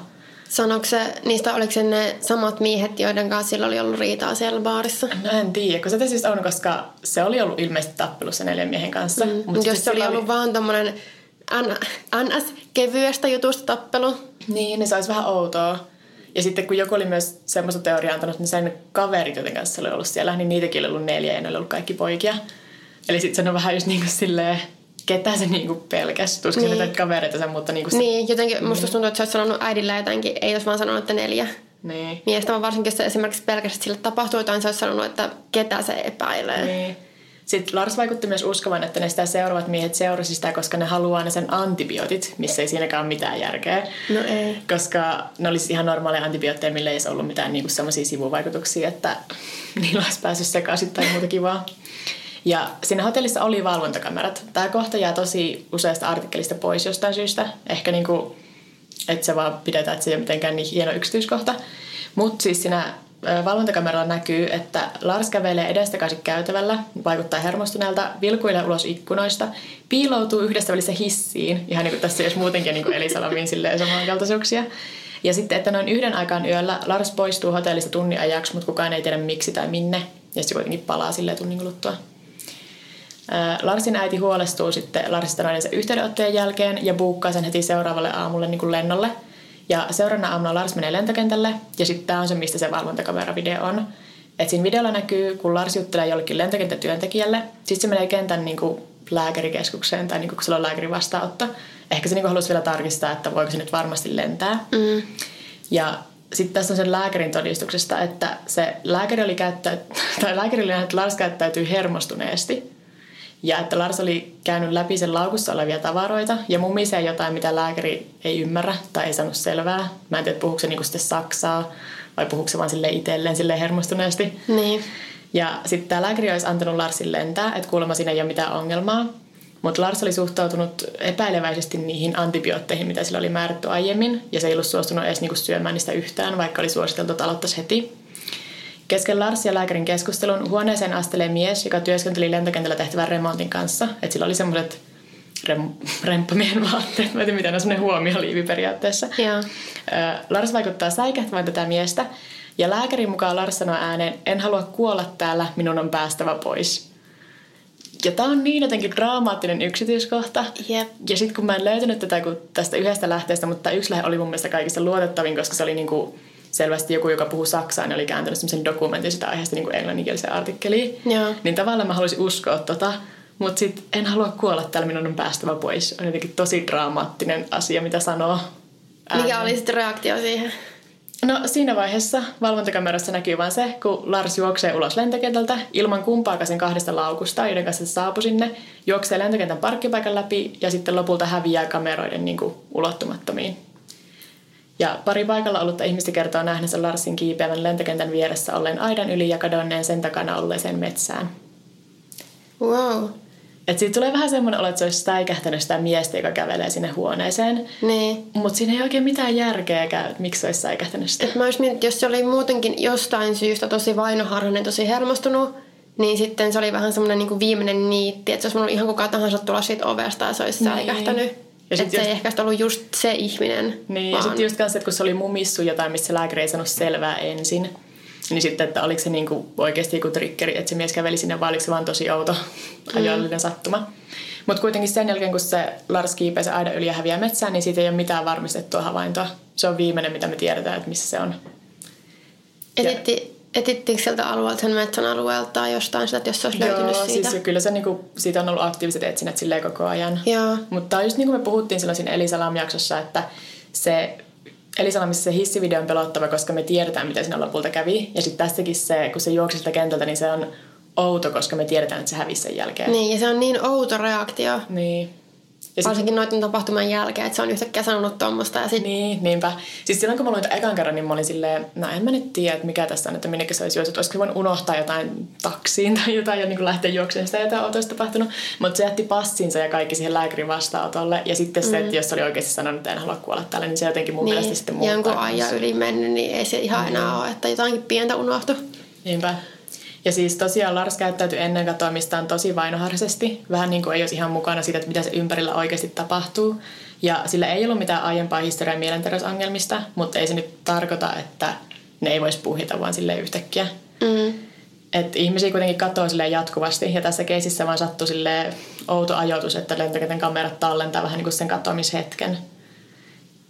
Sanoiko se, niistä oliko se ne samat miehet, joiden kanssa sillä oli ollut riitaa siellä baarissa? No en tiedä, kun se siis on, koska se oli ollut ilmeisesti tappelussa neljän miehen kanssa. Mm. Mutta jos se oli ollut oli... vaan tommonen N S-kevyestä jutusta tappelu. Niin, niin se olisi vähän outoa. Ja sitten kun joku oli myös semmoista teoriaa antanut, niin sen kaverit, joiden kanssa oli ollut siellä, niin niitäkin oli ollut neljä ja ne oli ollut kaikki poikia. Eli sitten se on vähän just niin kuin silleen, ketä se niin kuin pelkäs. Tuskin niin. Niitä kavereita sen, mutta niin kuin... Niin, jotenkin musta tuntuu, että se olisi sanonut äidillä jotenkin, ei olisi vaan sanonut, että neljä. Niin. Miestä vaan varsinkin, jos se esimerkiksi pelkäsi, että sille tapahtui jotain, se olisi sanonut, että ketä se epäilee. Niin. Sitten Lars vaikutti myös uskovan, että ne sitä seuraavat miehet seurasi sitä, koska ne haluaa ne sen antibiootit, missä ei siinäkään ole mitään järkeä. No ei. Koska ne olisi ihan normaaleja antibiootteja, millä ei olisi ollut mitään niinku sellaisia sivuvaikutuksia, että niillä olisi päässyt sekaisin tai muuta kivaa. Ja siinä hotellissa oli valvontakamerat. Tämä kohta jää tosi useasta artikkelista pois jostain syystä. Ehkä niinku, että se vaan pidetään, että se ei ole mitenkään niin hieno yksityiskohta. Mutta siis siinä... valvontakameralla näkyy, että Lars kävelee edestakaisin käytävällä, vaikuttaa hermostuneelta, vilkuilee ulos ikkunoista, piiloutuu yhdessä välissä hissiin, ihan niin kuin tässä jos muutenkin niin kuin Elisa Lamin samankaltaisuuksia. Ja sitten, että noin yhden aikaan yöllä Lars poistuu hotellista tunnin ajaksi, mutta kukaan ei tiedä miksi tai minne, ja se kuitenkin palaa silleen tunnin kuluttua. Äh, Larsin äiti huolestuu sitten Larsista naidensa yhteydenottojen jälkeen ja buukkaa sen heti seuraavalle aamulle niin kuin lennolle. Ja seuraavana aamuna Lars menee lentokentälle, ja sitten tämä on se, mistä se valvontakameravideo on. Et siinä videolla näkyy, kun Lars juttelee jollekin lentokenttätyöntekijälle, sitten se menee kentän niinku lääkärikeskukseen, tai niinku, kun sillä on lääkärin vastaanotto. Ehkä se niinku halusi vielä tarkistaa, että voiko se nyt varmasti lentää. Mm. Ja sitten tässä on sen lääkärin todistuksesta, että se lääkäri oli käyttä... tai lääkäri oli nähnyt, että Lars käyttäytyy hermostuneesti. Ja että Lars oli käynyt läpi sen laukussa olevia tavaroita ja mumisee jotain, mitä lääkäri ei ymmärrä tai ei saanut selvää. Mä en tiedä, puhuuko se niinku sitten saksaa vai puhuuko se vaan silleen itselleen silleen hermostuneesti. Niin. Ja sitten tämä lääkäri olisi antanut Larsin lentää, että kuulemma siinä ei ole mitään ongelmaa. Mutta Lars oli suhtautunut epäileväisesti niihin antibiootteihin, mitä sillä oli määrätty aiemmin. Ja se ei ollut suostunut edes niinku syömään niistä yhtään, vaikka oli suositeltu, että aloittaisi heti. Kesken Lars ja lääkärin keskustelun huoneeseen astelee mies, joka työskenteli lentokentällä tehtävän remontin kanssa. Että sillä oli semmoiset rem- remppamiehen vaatteet. Mä en tiedä, mitä ne on semmoinen huomioliivi periaatteessa. Joo. Lars vaikuttaa säikähtävän tätä miestä. Ja lääkärin mukaan Lars sanoi ääneen, en halua kuolla täällä, minun on päästävä pois. Ja tää on niin jotenkin dramaattinen yksityiskohta. Yep. Ja sit kun mä en löytänyt tätä kun tästä yhdestä lähteestä, mutta tää yksi lähde oli mun mielestä kaikista luotettavin, koska se oli niinku selvästi joku, joka puhuu saksaa, niin oli kääntänyt semmoisen dokumentin sitä aiheesta niinku englanninkieliseen artikkeliin. Yeah. Niin tavallaan mä haluaisin uskoa tota, mutta sit en halua kuolla täällä, minun on päästävä pois. On jotenkin tosi dramaattinen asia, mitä sanoo. Mikä oli sitten reaktio siihen? No siinä vaiheessa valvontakamerassa näkyy vain se, kun Lars juoksee ulos lentokentältä ilman kumpaakaan sen kahdesta laukusta, joiden kanssa se saapui sinne, juoksee lentokentän parkkipaikan läpi ja sitten lopulta häviää kameroiden niin kuin ulottumattomiin. Ja pari paikalla ollutta ihmistä kertoo nähneensä Larsin kiipeävän lentokentän vieressä olleen aidan yli ja kadonneen sen takana olleeseen metsään. Wow. Että siitä tulee vähän semmoinen olo, että se olisi säikähtänyt sitä miestä, joka kävelee sinne huoneeseen. Niin. Mutta siinä ei oikein mitään järkeä käy, että miksi se olisi säikähtänyt sitä. Et mä olisin miettinyt, jos se oli muutenkin jostain syystä tosi vainoharhainen, tosi hermostunut, niin sitten se oli vähän semmoinen niinku viimeinen niitti, että se olisi voinut ihan kuka tahansa tulla siitä ovesta ja se olisi niin säikähtänyt. Että se just... ei ehkä ollut just se ihminen. Niin, vaan. Ja sitten just kanssa, että kun se oli mumissu jotain, missä lääkäri ei sanonut selvää ensin. Niin sitten, että oliko se niinku oikeasti joku triggeri, että se mies käveli sinne, vai oliko se vaan tosi outo ajallinen mm. sattuma. Mutta kuitenkin sen jälkeen, kun se Lars kiipee se aidan yli ja häviää metsään, niin siitä ei ole mitään varmistettua havaintoa. Se on viimeinen, mitä me tiedetään, että missä se on. Etitti, etittiinkö sieltä alueelta, sen metsän alueelta tai jostain sitä, että jos se olisi joo, löytynyt siitä? Siis kyllä se, niinku, siitä on ollut aktiiviset etsinnät silleen koko ajan. Mutta just niin kuin me puhuttiin silloin siinä Elisa Lam-jaksossa, että se... Eli sanomissa se hissivideo on pelottava, koska me tiedetään, mitä siinä lopulta kävi. Ja sitten tässäkin se, kun se juoksi sitä kentältä, niin se on outo, koska me tiedetään, että se hävisi sen jälkeen. Niin, ja se on niin outo reaktio. Niin. Ja varsinkin sit... noiden tapahtuman jälkeen, että se on yhtäkkiä sanonut tuommoista. Ja sit... Niin, niinpä. Siis silloin, kun mä luin ekan kerran, niin mä olin silleen, no en mä nyt tiedä, että mikä tässä on, että minnekin se olisi juoksut. Olisiko voinut unohtaa jotain taksiin tai jotain ja niin lähteä juokseen sitä, jota outo olisi tapahtunut. Mutta se jätti passinsa ja kaikki siihen lääkärin vastaanotolle. Ja sitten se, mm. että jos se oli oikeasti sanonut, että en halua kuolla täällä, niin se jotenkin mun niin. mielestä sitten muuttaa. Jonkun ajan yli mennyt, niin ei se ihan mm. enää ole, että jotainkin pientä unohtu. Niinpä. Ja siis tosiaan Lars käyttäytyi ennen katoamistaan tosi vainoharisesti. Vähän niin kuin ei olisi ihan mukana siitä, että mitä se ympärillä oikeasti tapahtuu. Ja sillä ei ollut mitään aiempaa historiaa mielenterveysongelmista, mutta ei se nyt tarkoita, että ne ei voisi puhjeta vaan silleen yhtäkkiä. Mm. Että ihmisiä kuitenkin katoo silleen jatkuvasti. Ja tässä keisissä vaan sattui silleen outo ajoitus, että lentokentän kamerat tallentaa vähän niin kuin sen katoamishetken.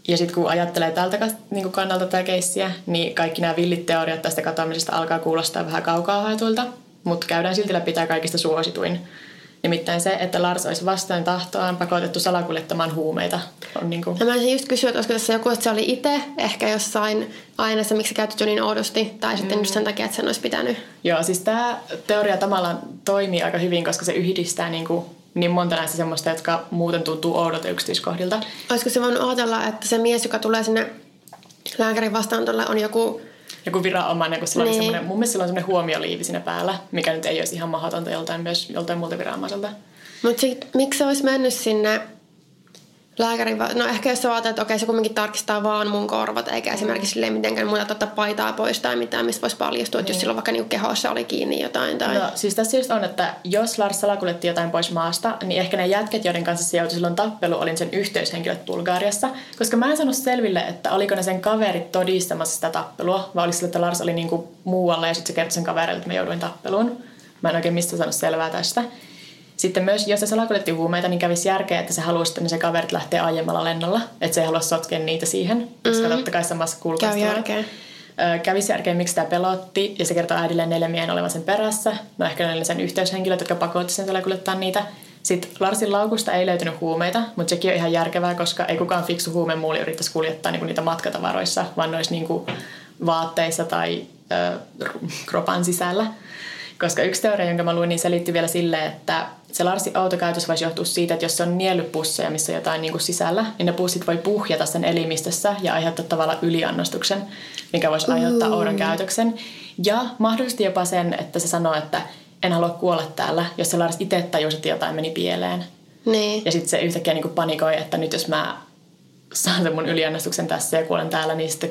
Ja sitten kun ajattelee tältä niin kannalta tätä keissiä, niin kaikki nämä villit teoriat tästä katoamisesta alkaa kuulostaa vähän kaukaa haetuilta, mutta käydään silti läpi tämä kaikista suosituin. Nimittäin se, että Lars olisi vastoin tahtoaan pakotettu salakuljettamaan huumeita. On niin kuin... No, mä olisin just kysyä, että olisiko tässä joku, että se oli itse ehkä jossain aineessa, miksi se käytetty niin oudosti, tai sitten mm. just sen takia, että sen olisi pitänyt. Joo, siis tämä teoria tavallaan toimii aika hyvin, koska se yhdistää... Niin kuin niin monta näistä semmoista, jotka muuten tuntuu oudolta yksityiskohdilta. Olisiko se voinut ajatella, että se mies, joka tulee sinne lääkärin vastaanotolle, on joku... Joku viranomainen, kun sillä niin. oli semmoinen... Mun mielestä sillä on semmoinen huomioliivi siinä päällä, mikä nyt ei olisi ihan mahdotonta joltain, myös, joltain muulta viranomaiselta. Mutta miksi se olisi mennyt sinne lääkärin... Va- no ehkä jos sä vaatat, että okei, se kumminkin tarkistaa vaan mun korvat, eikä esimerkiksi silleen mitenkään muuta ottaa paitaa pois tai mitään, mistä voisi paljastua, että niin. jos silloin vaikka niinku kehossa oli kiinni jotain. Tai... No siis tässä just on, että jos Lars salakuljetti jotain pois maasta, niin ehkä ne jätket, joiden kanssa se joutui silloin tappelu, olin sen yhteyshenkilöt Bulgariassa, koska mä en saanut selville, että oliko ne sen kaverit todistamassa sitä tappelua, vai oliko sillä, että Lars oli niinku muualla ja sitten se kertoi sen kaverille, että mä jouduin tappeluun. Mä en oikein mistä saanut selvää tästä. Sitten myös, jos se salakuljetti huumeita, niin kävisi järkeä, että se haluaisi, että ne se kaverit lähtee aiemmalla lennolla. Että se ei halua sotkea niitä siihen, koska mm. totta kai samassa kulkaisi tuolla. Kävisi järkeä, miksi tämä pelotti, ja se kertoo äidilleen neljä miehen olevan sen perässä. No ehkä ne oli sen yhteyshenkilöt, jotka pakotti sen salakuljettaa niitä. Sitten Larsin laukusta ei löytynyt huumeita, mutta sekin on ihan järkevää, koska ei kukaan fiksu huumemuuli yrittäisi kuljettaa niinku niitä matkatavaroissa, vaan ne olisi niinku vaatteissa tai ö, kropan sisällä. Koska yksi teoria, jonka mä luin, niin se liittyy vielä silleen, että se Larsin autokäytös voisi johtua siitä, että jos se on niellyt pusseja, missä on jotain niin kuin sisällä, niin ne pussit voi puhjata sen elimistössä ja aiheuttaa tavallaan yliannostuksen, mikä voisi aiheuttaa mm. oudon käytöksen. Ja mahdollisesti jopa sen, että se sanoo, että en halua kuolla täällä, jos se Lars itse tajusi, että jotain meni pieleen. Niin. Ja sitten se yhtäkkiä niin kuin panikoi, että nyt jos mä saan sen mun yliannostuksen tässä ja kuolen täällä, niin sitten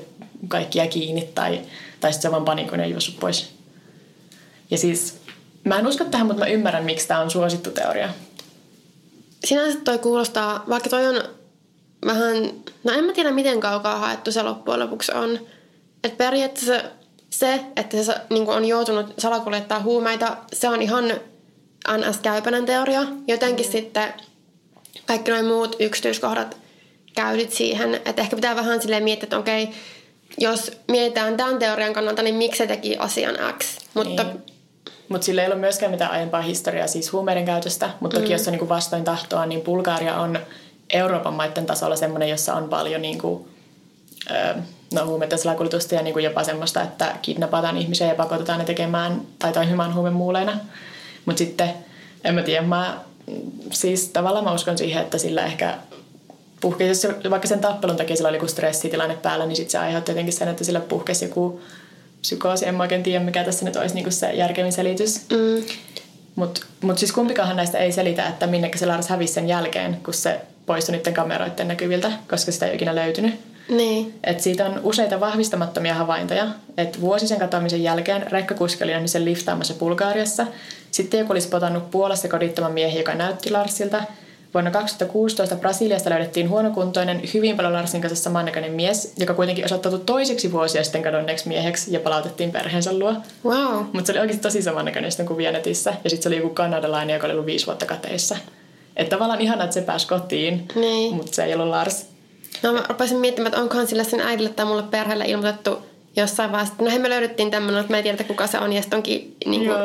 kaikkia kiinni tai, tai sitten se vaan panikoi ja juossut pois. Ja siis, mä en usko tähän, mutta mä ymmärrän, miksi tää on suosittu teoria. Sinänsä toi kuulostaa, vaikka toi on vähän, no en mä tiedä miten kaukaa haettu se loppujen lopuksi on. Että periaatteessa se, että se niin kuin on joutunut salakuljettaa huumeita, se on ihan N S-käypäinen teoria. Jotenkin sitten kaikki nuo muut yksityiskohdat käydyt siihen. Että ehkä pitää vähän silleen miettiä, että okei, jos mietitään tämän teorian kannalta, niin miksi se teki asian X? Mutta niin. Mut sillä ei ole myöskään mitään aiempaa historiaa siis huumeiden käytöstä. Mutta toki mm. jos on niinku vastoin tahtoa, niin Bulgaria on Euroopan maiden tasolla semmoinen, jossa on paljon niinku, öö, no, huumeiden salakuljetusta ja niinku jopa semmoista, että kidnapataan ihmisiä ja pakotetaan ne tekemään tai toimimaan huumemuuleina. Mutta sitten, en mä tiedä, mä siis tavallaan mä uskon siihen, että sillä ehkä puhkesi, vaikka sen tappelun takia sillä oli joku stressitilanne päällä, niin sitten se aiheutti jotenkin sen, että sillä puhkesi joku psykoosi. En mä oikein tiedä, mikä tässä nyt olisi niinku se järkevin selitys. Mm. Mutta mut siis kumpikaanhan näistä ei selitä, että minnekä se Lars hävisi sen jälkeen, kun se poistui niiden kameroiden näkyviltä, koska sitä ei ikinä löytynyt. Niin. Et siitä on useita vahvistamattomia havaintoja. Et vuosi sen katoamisen jälkeen rekkakuski oli nähnyt sen liftaamassa Bulgariassa. Sitten joku oli spotannut Puolassa kodittoman miehen, joka näytti Larsilta. Vuonna kaksituhattakuusitoista Brasiliasta löydettiin huonokuntoinen, hyvin paljon Larsin kanssa samannäköinen mies, joka kuitenkin osoittautui toiseksi vuosia sitten kadonneeksi mieheksi ja palautettiin perheensä luo. Wow. Mutta se oli oikeasti tosi samannäköinen sitten kuvia netissä. Ja sitten se oli joku kanadalainen, joka oli ollut viisi vuotta kateissa. Että tavallaan ihanaa, että se pääsi kotiin, niin. Mutta se ei ollut Lars. No mä rupesin miettimään, että onkohan sillä sen äidille tai mulle perheelle ilmoitettu jossain vaiheessa, että no hei, me löydettiin tämmöinen, että mä en tiedä kuka se on, ja sitten onkin niin kuin,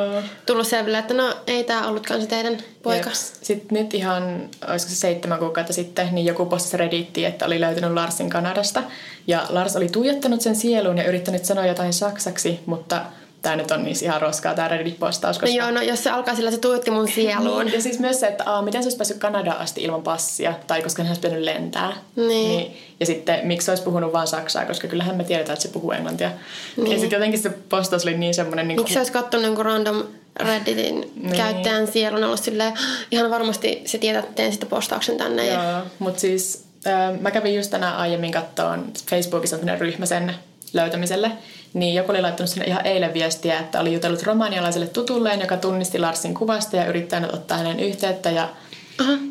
tullut selville, että no ei tää ollutkaan se teidän poika. Jeps. Sitten nyt ihan, olisiko se seitsemän kuukautta sitten, niin joku postasi Redditiin, että oli löytynyt Larsin Kanadasta, ja Lars oli tuijottanut sen sieluun ja yrittänyt sanoa jotain saksaksi, mutta tää nyt on niin ihan roskaa tää Reddit-postaus. Koska... No joo, no jos se alkaa sillä, se tuijotti mun sieluun. Niin, ja siis myös se, että aa, miten se olisi päässyt Kanadaan asti ilman passia, tai koska hän olisi pitänyt lentää. Niin. Niin. Ja sitten miksi se olisi puhunut vaan saksaa, koska kyllähän me tiedetään, että se puhuu englantia. Niin. Ja sitten jotenkin se postaus oli niin semmoinen... Niin kuin... Miksi se olisi kattonut niin random Redditin niin. käyttäjän sielun, ollut silleen, ihan varmasti se tietää, että teen sitten postauksen tänne. Joo, ja... mutta siis äh, mä kävin just tänään aiemmin kattoon Facebookissa on ryhmä sen löytämiselle. Niin joku oli laittanut sinne ihan eilen viestiä, että oli jutellut romanialaiselle tutulleen, joka tunnisti Larsin kuvasta ja yrittänyt ottaa hänen yhteyttä. Ja,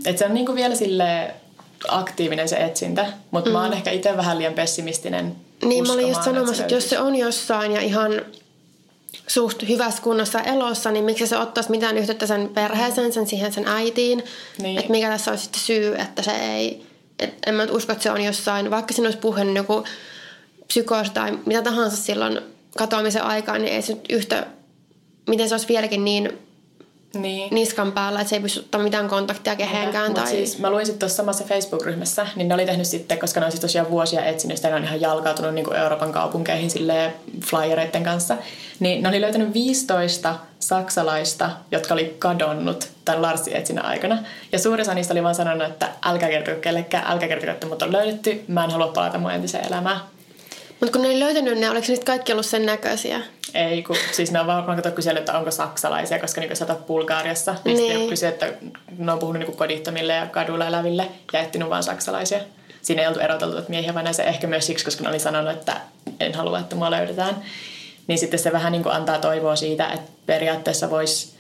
et se on niinku vielä sille aktiivinen se etsintä, mutta mm. mä oon ehkä itse vähän liian pessimistinen. Niin mä olin just sanomassa, että jos se on jossain ja ihan suht hyvässä kunnossa elossa, niin miksi se ottaisi mitään yhteyttä sen perheeseen, sen siihen sen äitiin. Niin. Että mikä tässä on sitten syy, että se ei... Et en mä usko, että se on jossain, vaikka siinä olisi puhunut joku... psykoosi tai mitä tahansa silloin katoamisen aikaan, niin ei se nyt yhtä, miten se olisi vieläkin niin, niin. niskan päällä, että se ei pysty ottaa mitään kontaktia kehenkään. Mutta tai... siis mä luin sitten tuossa samassa Facebook-ryhmässä, niin ne oli tehnyt sitten, koska ne on siis tosiaan vuosia etsinyt, sitä ne on ihan jalkautunut niin kuin Euroopan kaupunkeihin silleen flyereiden kanssa, niin ne oli löytänyt viisitoista saksalaista, jotka oli kadonnut tämän Larsin etsinnän aikana. Ja suurin osa niistä oli vaan sanonut, että älkää kertoko kellekään, älkää kertoko, että mut on löydetty, mä en halua palata mun entiseen elämään. Mutta kun ne ei löytänyt ne, oliko ne kaikki ollut sen näköisiä? Ei, kun siis ne on varmaan kysellyt, että onko saksalaisia, koska niin sä otat Bulgariassa. Niin sitten on kysynyt, että ne on puhunut niin kodittomille ja kadulla eläville ja etsinyt vaan saksalaisia. Siinä ei oltu eroteltu, että miehiä vai näissä. Ehkä myös siksi, koska ne oli sanonut, että en halua, että mua löydetään. Niin sitten se vähän niin antaa toivoa siitä, että periaatteessa voisi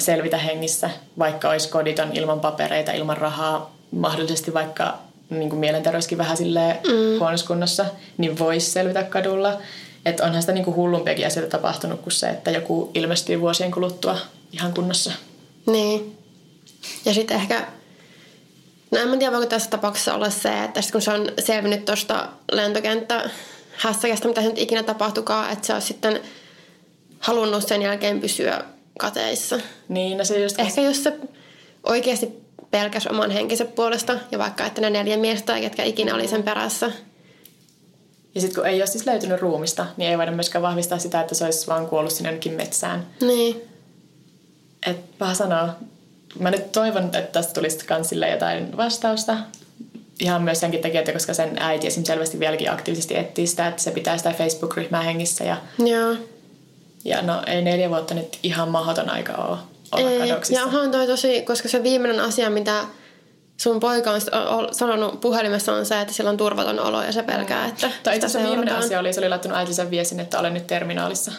selvitä hengissä, vaikka olisi koditon ilman papereita, ilman rahaa, mahdollisesti vaikka... niin kuin mielenterveyskin vähän silleen mm. huonossa kunnossa, niin voisi selvitä kadulla. Että onhan sitä niin kuin hullumpiakin asioita tapahtunut kuin se, että joku ilmestyy vuosien kuluttua ihan kunnossa. Niin. Ja sitten ehkä, no en tiedä voiko tässä tapauksessa olla se, että kun se on selvinnyt tuosta lentokenttähässäkästä, mitä se nyt ikinä tapahtukaan, että se olisi sitten halunnut sen jälkeen pysyä kateissa. Niin, no se just... Ehkä jos se oikeasti... pelkäs oman henkensä puolesta ja vaikka että ne neljä miestä, ketkä ikinä oli sen perässä. Ja sitten kun ei ole siis löytynyt ruumista, niin ei voida myöskään vahvistaa sitä, että se olisi vaan kuollut sinne jonnekin metsään. Niin. Et paha sanoa. Mä nyt toivon, että tästä tulisi kans sille jotain vastausta. Ihan myös senkin takia, että koska sen äiti esimerkiksi selvästi vieläkin aktiivisesti etsii sitä, että se pitää sitä Facebook-ryhmää hengissä. Ja, ja. ja no ei neljä vuotta nyt ihan mahdoton aika ole. Ei, ja onhan toi tosi, koska se viimeinen asia, mitä sun poika on sanonut puhelimessa on se, että sillä on turvaton olo ja se pelkää, että tai itse asiassa viimeinen asia oli, se oli laittanut äitinsä viestin, että olen nyt terminaalissa.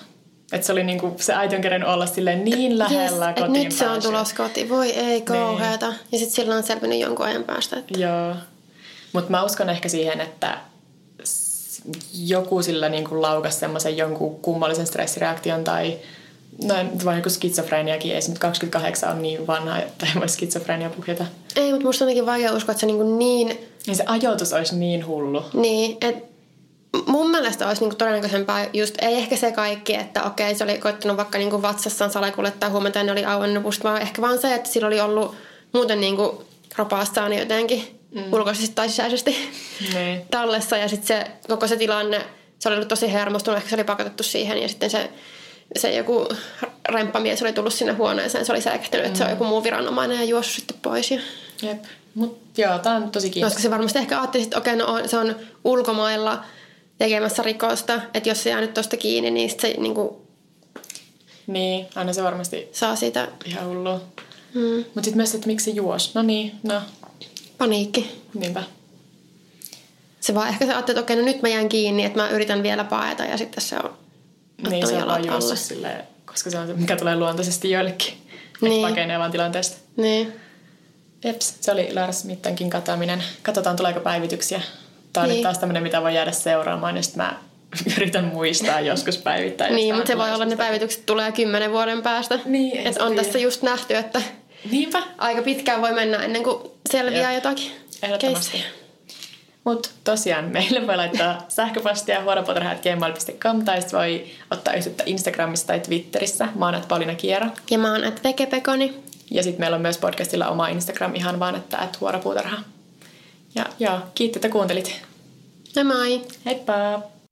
Että se oli niinku, se äiti on kerennyt olla silleen niin lähellä yes, kotiin pääsyä. Nyt se on tulossa kotiin, voi ei kauheata. Niin. Ja sit sillä on selvinnyt jonkun ajan päästä. Että... Joo, mutta mä uskon ehkä siihen, että joku sillä niinku laukasi semmoisen jonkun kummallisen stressireaktion tai... No vaan joku skitsofreniakin, ei se nyt kaksikymmentäkahdeksan ole niin vanha, että ei voi skitsofrenia puhjata. Ei, mutta musta on jotenkin vaikea uskoa, että se niin kuin niin... Ja se ajoitus olisi niin hullu. Niin, että mun mielestä olisi niin kuin todennäköisempää just, ei ehkä se kaikki, että okei, se oli koittanut vaikka niin kuin vatsassaan salakulle tai huomenta, ne oli auennut musta, vaan ehkä vaan se, että sillä oli ollut muuten niin kuin ropassaan jotenkin mm. ulkoisesti tai sisäisesti mm. tallessa. Ja sitten se koko se tilanne, se oli ollut tosi hermostunut, ehkä se oli pakotettu siihen ja sitten se... Se joku remppamies oli tullut sinne huoneeseen, se oli säikähtänyt, mm. että se on joku muu viranomainen ja juossut sitten pois. Ja... Jep, mutta joo, tämä on tosi kiinnostunut. Koska se varmasti ehkä ajatteli, että okei, no se on ulkomailla tekemässä rikosta, että jos se jää nyt tuosta kiinni, niin sitten se niinku... Niin, aina se varmasti saa siitä. Ihan hullua. Mm. Mutta sitten myös, että miksi se juosi? No niin, no. Paniikki. Niinpä. Se vaan ehkä se ajatteli, että okei, no nyt mä jään kiinni, että mä yritän vielä paeta ja sitten se on... Niin, se on juossut silleen, koska se on se, mikä tulee luontaisesti joillekin. Niin. Että pakenee vaan tilanteesta. Niin. Eps, se oli Lars Mittankin katoaminen. Katsotaan, tuleeko päivityksiä. Tämä on niin. Nyt taas tämmöinen, mitä voi jäädä seuraamaan, ja sitten mä yritän muistaa joskus päivittäin. Niin, mutta se voi olla, että ne päivitykset tulee kymmenen vuoden päästä. Niin. Että on tässä just nähty, että niinpä. Aika pitkään voi mennä ennen kuin selviää Jep. jotakin. Ehdottomasti. Keissejä. Mutta tosiaan meille voi laittaa sähköpostia huonopotarha at gmail dot com tai voi ottaa yhteyttä Instagramissa tai Twitterissä. Mä oon at Pauliina Kiero. Ja mä oon at Vekepekoni. Ja sitten meillä on myös podcastilla oma Instagram ihan vaan, että at huonopuutarha. Ja joo, kiitti, että kuuntelit. Ja moi. Heippa.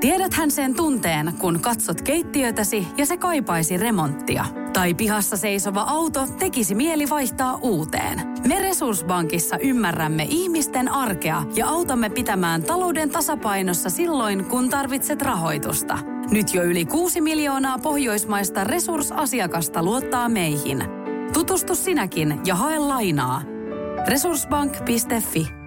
Tiedäthän sen tunteen, kun katsot keittiötäsi ja se kaipaisi remonttia. Tai pihassa seisova auto tekisi mieli vaihtaa uuteen. Me Resurssbankissa ymmärrämme ihmisten arkea ja autamme pitämään talouden tasapainossa silloin, kun tarvitset rahoitusta. Nyt jo yli kuusi miljoonaa pohjoismaista resursasiakasta luottaa meihin. Tutustu sinäkin ja hae lainaa. resurssbank piste fi